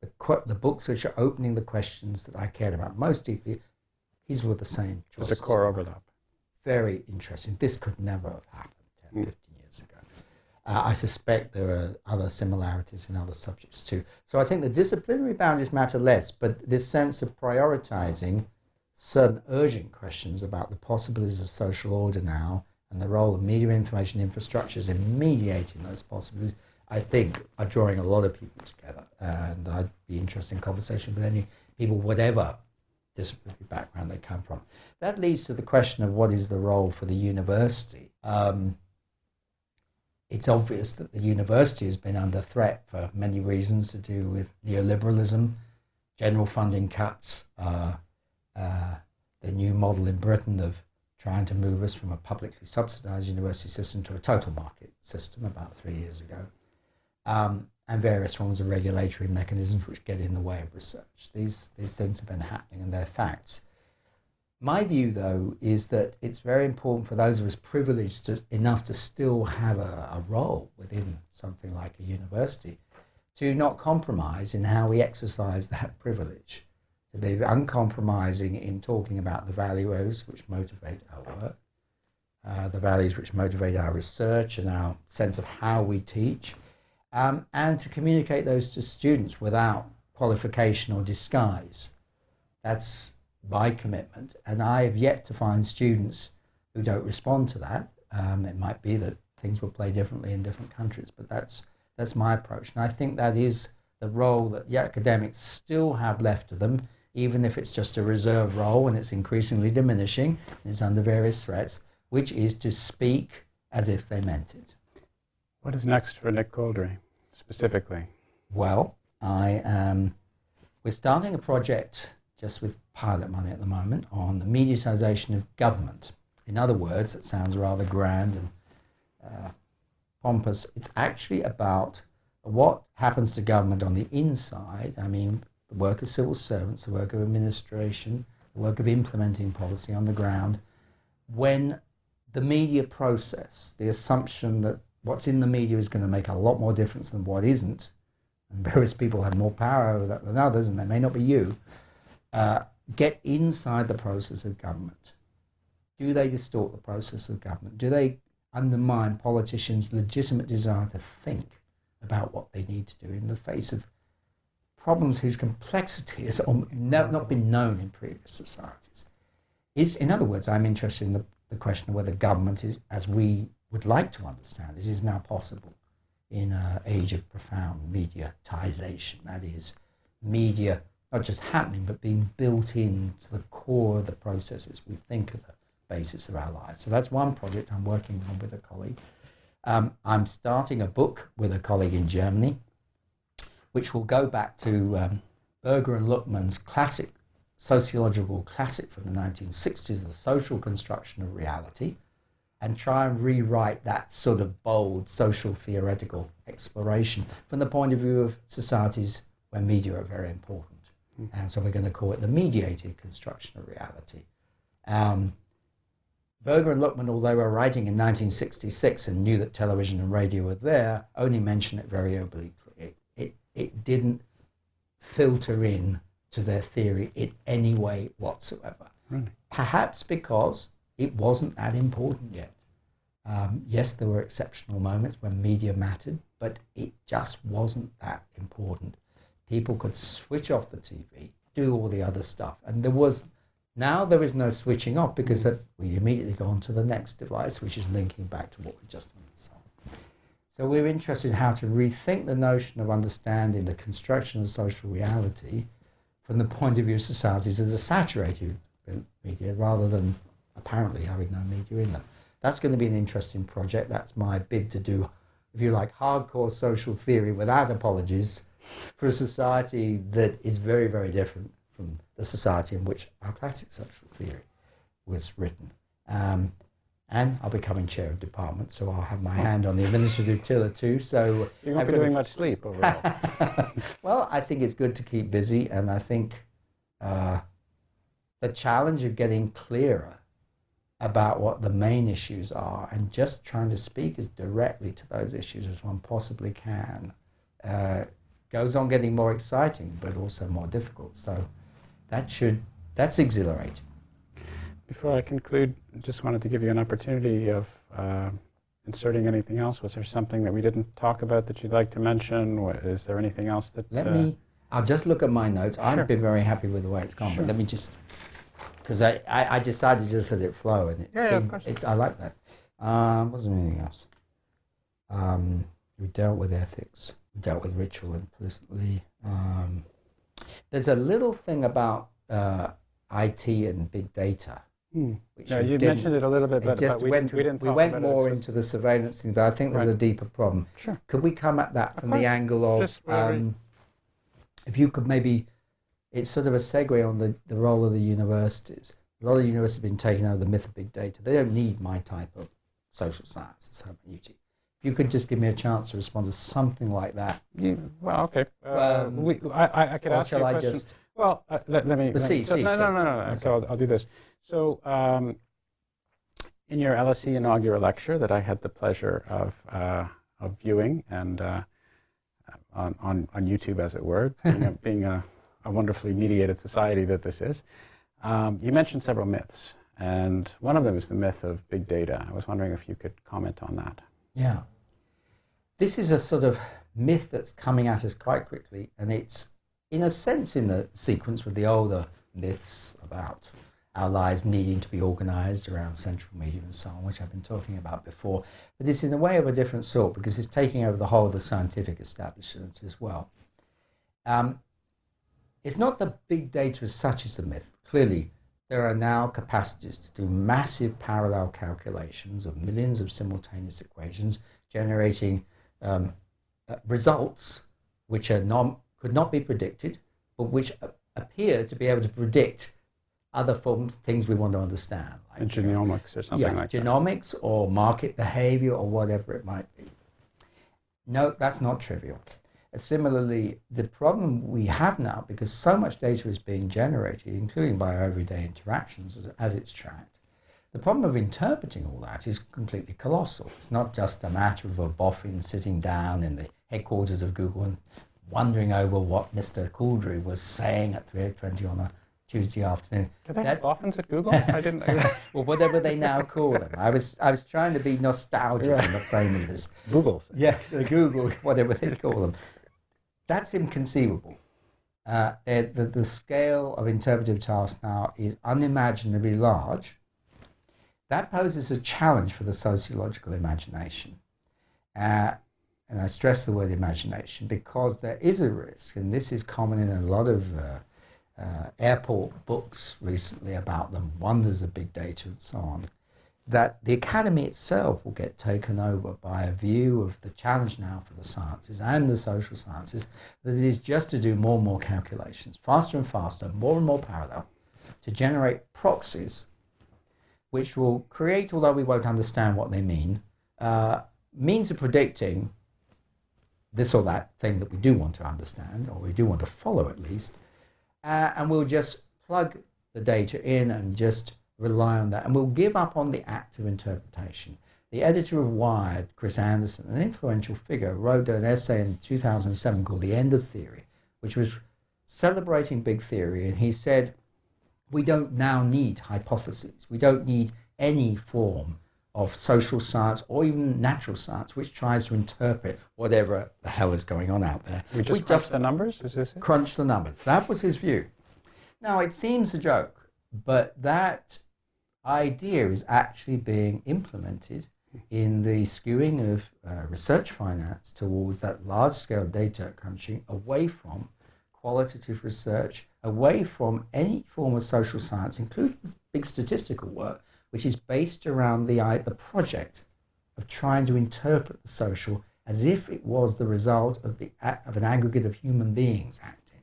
the, qu- the books which are opening the questions that I cared about most deeply, his were the same choices. There's a core overlap. Very interesting. This could never have happened ten, fifteen years ago. Uh, I suspect there are other similarities in other subjects too. So I think the disciplinary boundaries matter less, but this sense of prioritizing certain urgent questions about the possibilities of social order now, and the role of media information infrastructures in mediating those possibilities, I think, are drawing a lot of people together. And I'd be interested in conversation with any people, whatever disciplinary background they come from. That leads to the question of what is the role for the university. Um, it's obvious that the university has been under threat for many reasons to do with neoliberalism, general funding cuts, uh, uh, the new model in Britain of trying to move us from a publicly subsidized university system to a total market system about three years ago, um, and various forms of regulatory mechanisms which get in the way of research. These, these things have been happening and they're facts. My view, though, is that it's very important for those of us privileged to, enough to still have a, a role within something like a university to not compromise in how we exercise that privilege, to be uncompromising in talking about the values which motivate our work, uh, the values which motivate our research and our sense of how we teach, um, and to communicate those to students without qualification or disguise. That's by commitment, and I have yet to find students who don't respond to that. Um, it might be that things will play differently in different countries, but that's that's my approach, and I think that is the role that the academics still have left to them, even if it's just a reserve role and it's increasingly diminishing and it's under various threats, which is to speak as if they meant it. What is next for Nick Couldry, specifically? Well, I um, we're starting a project just with pilot money at the moment, on the mediatization of government. In other words, it sounds rather grand and uh, pompous. It's actually about what happens to government on the inside. I mean, the work of civil servants, the work of administration, the work of implementing policy on the ground, when the media process, the assumption that what's in the media is going to make a lot more difference than what isn't, and various people have more power over that than others, and they may not be you, Uh, get inside the process of government. Do they distort the process of government? Do they undermine politicians' legitimate desire to think about what they need to do in the face of problems whose complexity has not been known in previous societies? It's, in other words, I'm interested in the, the question of whether government, is, as we would like to understand it, is now possible in an age of profound mediatization, that is, media not just happening, but being built into the core of the processes we think of the basis of our lives. So that's one project I'm working on with a colleague. Um, I'm starting a book with a colleague in Germany, which will go back to um, Berger and Luckmann's classic, sociological classic from the nineteen sixties, The Social Construction of Reality, and try and rewrite that sort of bold social theoretical exploration from the point of view of societies where media are very important. And so we're going to call it the mediated construction of reality. Um, Berger and Luckmann, although were writing in nineteen sixty-six and knew that television and radio were there, only mention it very obliquely. It, it, it didn't filter in to their theory in any way whatsoever. Really? Perhaps because it wasn't that important yet. Um, yes, there were exceptional moments when media mattered, but it just wasn't that important. People could switch off the T V, do all the other stuff. And there was, now there is no switching off because that we immediately go on to the next device, which is linking back to what we just understood. So we're interested in how to rethink the notion of understanding the construction of social reality from the point of view of societies as a saturated media rather than apparently having no media in them. That's going to be an interesting project. That's my bid to do, if you like, hardcore social theory without apologies for a society that is very, very different from the society in which our classic social theory was written. Um, and I'll be becoming chair of department, so I'll have my hand on the administrative tiller too. So, so you won't be doing much sleep overall. Well, I think it's good to keep busy, and I think uh, the challenge of getting clearer about what the main issues are and just trying to speak as directly to those issues as one possibly can uh, goes on getting more exciting, but also more difficult. So that should, that's exhilarating. Before I conclude, I just wanted to give you an opportunity of uh, inserting anything else. Was there something that we didn't talk about that you'd like to mention? Is there anything else that... Let uh, me, I'll just look at my notes. Sure. I've been very happy with the way it's gone, sure. But let me just, because I, I, I decided to just let it flow. And it yeah, seemed, yeah, of course. It, I like that. Um, wasn't anything else. Um, we dealt with ethics. Dealt with ritual implicitly. Um, there's a little thing about uh, I T and big data. Hmm. Which no, you mentioned it a little bit, but, just but we, went, didn't, we didn't. We talk went about more it, so. into the surveillance thing, but I think there's right. a deeper problem. Sure. Could we come at that from the angle of, um, if you could maybe it's sort of a segue on the, the role of the universities. A lot of universities have been taken out of the myth of big data. They don't need my type of social science and hermeneutic. If you could just give me a chance to respond to something like that. You, well, okay. Uh, um, we, I, I can ask you a question. I just, well, uh, let, let me... Let see, me so, see, no, see. no, no, no, no. Okay. So I'll, I'll do this. So um, in your L S E inaugural lecture that I had the pleasure of, uh, of viewing and uh, on, on, on YouTube, as it were, being, a, being a, a wonderfully mediated society that this is, Um, you mentioned several myths, and one of them is the myth of big data. I was wondering if you could comment on that. Yeah. This is a sort of myth that's coming at us quite quickly, and it's, in a sense, in the sequence with the older myths about our lives needing to be organized around central media and so on, which I've been talking about before. But it's in a way of a different sort, because it's taking over the whole of the scientific establishment as well. Um, it's not that big data as such is the myth. Clearly, there are now capacities to do massive parallel calculations of millions of simultaneous equations, generating um, uh, results which are non, could not be predicted, but which appear to be able to predict other forms, things we want to understand. Like and genomics or something yeah, like genomics that. Genomics or market behavior or whatever it might be. No, that's not trivial. Similarly, the problem we have now, because so much data is being generated, including by our everyday interactions as it's tracked, the problem of interpreting all that is completely colossal. It's not just a matter of a boffin sitting down in the headquarters of Google and wondering over what Mister Couldry was saying at three twenty on a Tuesday afternoon. Do they have boffins at Google? I didn't know that. Well, whatever they now call them. I was I was trying to be nostalgic right. in the frame of this. Googles. Yeah, the Google, whatever they call them. That's inconceivable. Uh, the, the scale of interpretive tasks now is unimaginably large. That poses a challenge for the sociological imagination. Uh, and I stress the word imagination because there is a risk, and this is common in a lot of uh, uh, airport books recently about the wonders of big data and so on, that the academy itself will get taken over by a view of the challenge now for the sciences and the social sciences, that it is just to do more and more calculations, faster and faster, more and more parallel, to generate proxies which will create, although we won't understand what they mean, uh, means of predicting this or that thing that we do want to understand, or we do want to follow at least, uh, and we'll just plug the data in and just rely on that, and we'll give up on the act of interpretation. The editor of Wired, Chris Anderson, an influential figure, wrote an essay in two thousand seven called The End of Theory, which was celebrating big theory, and he said, we don't now need hypotheses. We don't need any form of social science or even natural science which tries to interpret whatever the hell is going on out there. We just we crunch just the numbers? Is this it? Crunch the numbers. That was his view. Now, it seems a joke, but that idea is actually being implemented in the skewing of uh, research finance towards that large-scale data crunching, away from qualitative research, away from any form of social science, including big statistical work, which is based around the, uh, the project of trying to interpret the social as if it was the result of, the, of an aggregate of human beings acting.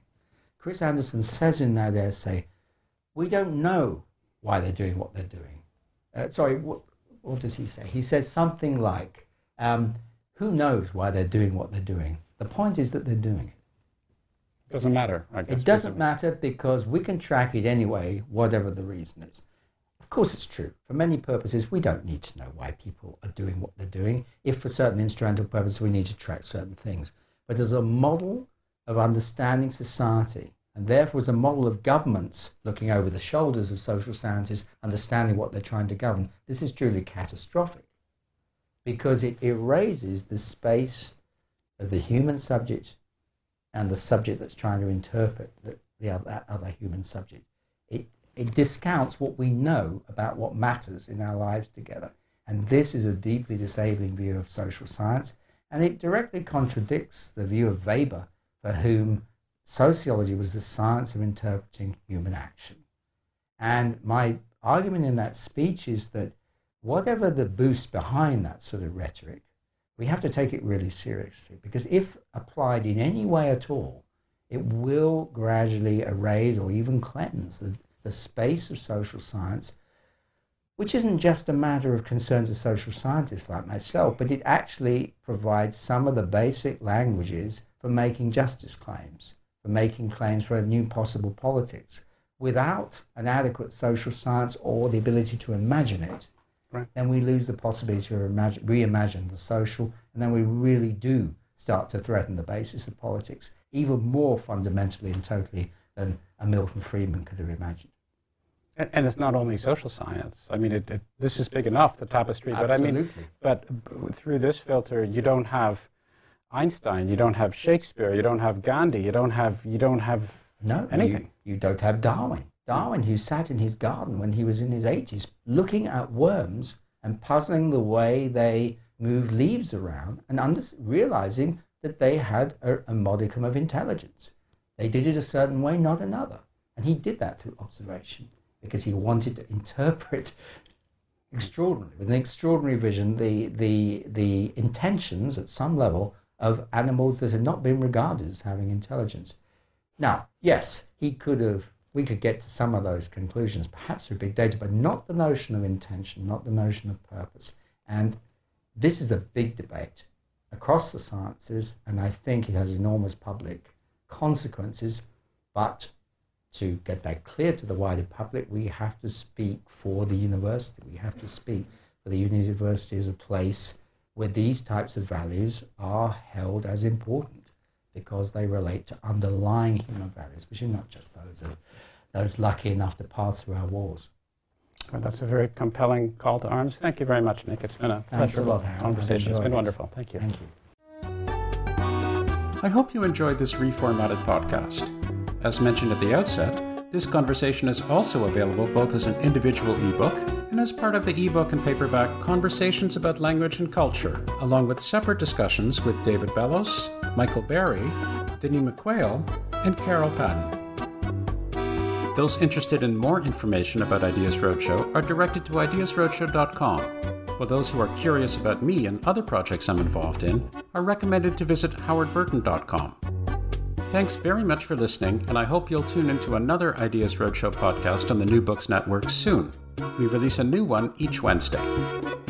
Chris Anderson says in that essay, we don't know why they're doing what they're doing. Uh, sorry, what, what does he say? He says something like, um, who knows why they're doing what they're doing? The point is that they're doing it. It doesn't matter, I guess. It doesn't matter because we can track it anyway, whatever the reason is. Of course it's true. For many purposes, we don't need to know why people are doing what they're doing. If for certain instrumental purposes, we need to track certain things. But as a model of understanding society, and therefore as a model of governments looking over the shoulders of social scientists, understanding what they're trying to govern, this is truly catastrophic because it erases the space of the human subject and the subject that's trying to interpret the, the other, that other human subject. It, it discounts what we know about what matters in our lives together. And this is a deeply disabling view of social science, and it directly contradicts the view of Weber, for whom sociology was the science of interpreting human action. And my argument in that speech is that whatever the boost behind that sort of rhetoric, we have to take it really seriously, because if applied in any way at all, It will gradually erase or even cleanse the, the space of social science, which isn't just a matter of concern to social scientists like myself, but it actually provides some of the basic languages for making justice claims, for making claims for a new possible politics. Without an adequate social science or the ability to imagine it, right, then we lose the possibility to imagine, reimagine the social, and then we really do start to threaten the basis of politics, even more fundamentally and totally than a Milton Friedman could have imagined. And, and it's not only social science. I mean, it, it, this is big enough, the tapestry, but absolutely. I mean, but through this filter, you don't have Einstein, you don't have Shakespeare, you don't have Gandhi, you don't have, you don't have no, anything. You, you don't have Darwin. Darwin, who sat in his garden when he was in his eighties, looking at worms and puzzling the way they moved leaves around and under, realizing that they had a, a modicum of intelligence. They did it a certain way, not another. And he did that through observation, because he wanted to interpret extraordinarily, with an extraordinary vision, the, the, the intentions at some level of animals that had not been regarded as having intelligence. Now, yes, he could have, we could get to some of those conclusions, perhaps through big data, but not the notion of intention, not the notion of purpose. And this is a big debate across the sciences, and I think it has enormous public consequences, but to get that clear to the wider public, we have to speak for the university. We have to speak for the university as a place where these types of values are held as important, because they relate to underlying human values, which are not just those of those lucky enough to pass through our walls. Well, that's a very compelling call to arms. Thank you very much, Nick. It's been a pleasure conversation. It's been wonderful. Thank you. Thank you. I hope you enjoyed this reformatted podcast. As mentioned at the outset, this conversation is also available both as an individual ebook and as part of the ebook and paperback Conversations About Language and Culture, along with separate discussions with David Bellows, Michael Berry, Denny McQuail, and Carol Patton. Those interested in more information about Ideas Roadshow are directed to ideas roadshow dot com, while those who are curious about me and other projects I'm involved in are recommended to visit howard burton dot com. Thanks very much for listening, and I hope you'll tune into another Ideas Roadshow podcast on the New Books Network soon. We release a new one each Wednesday.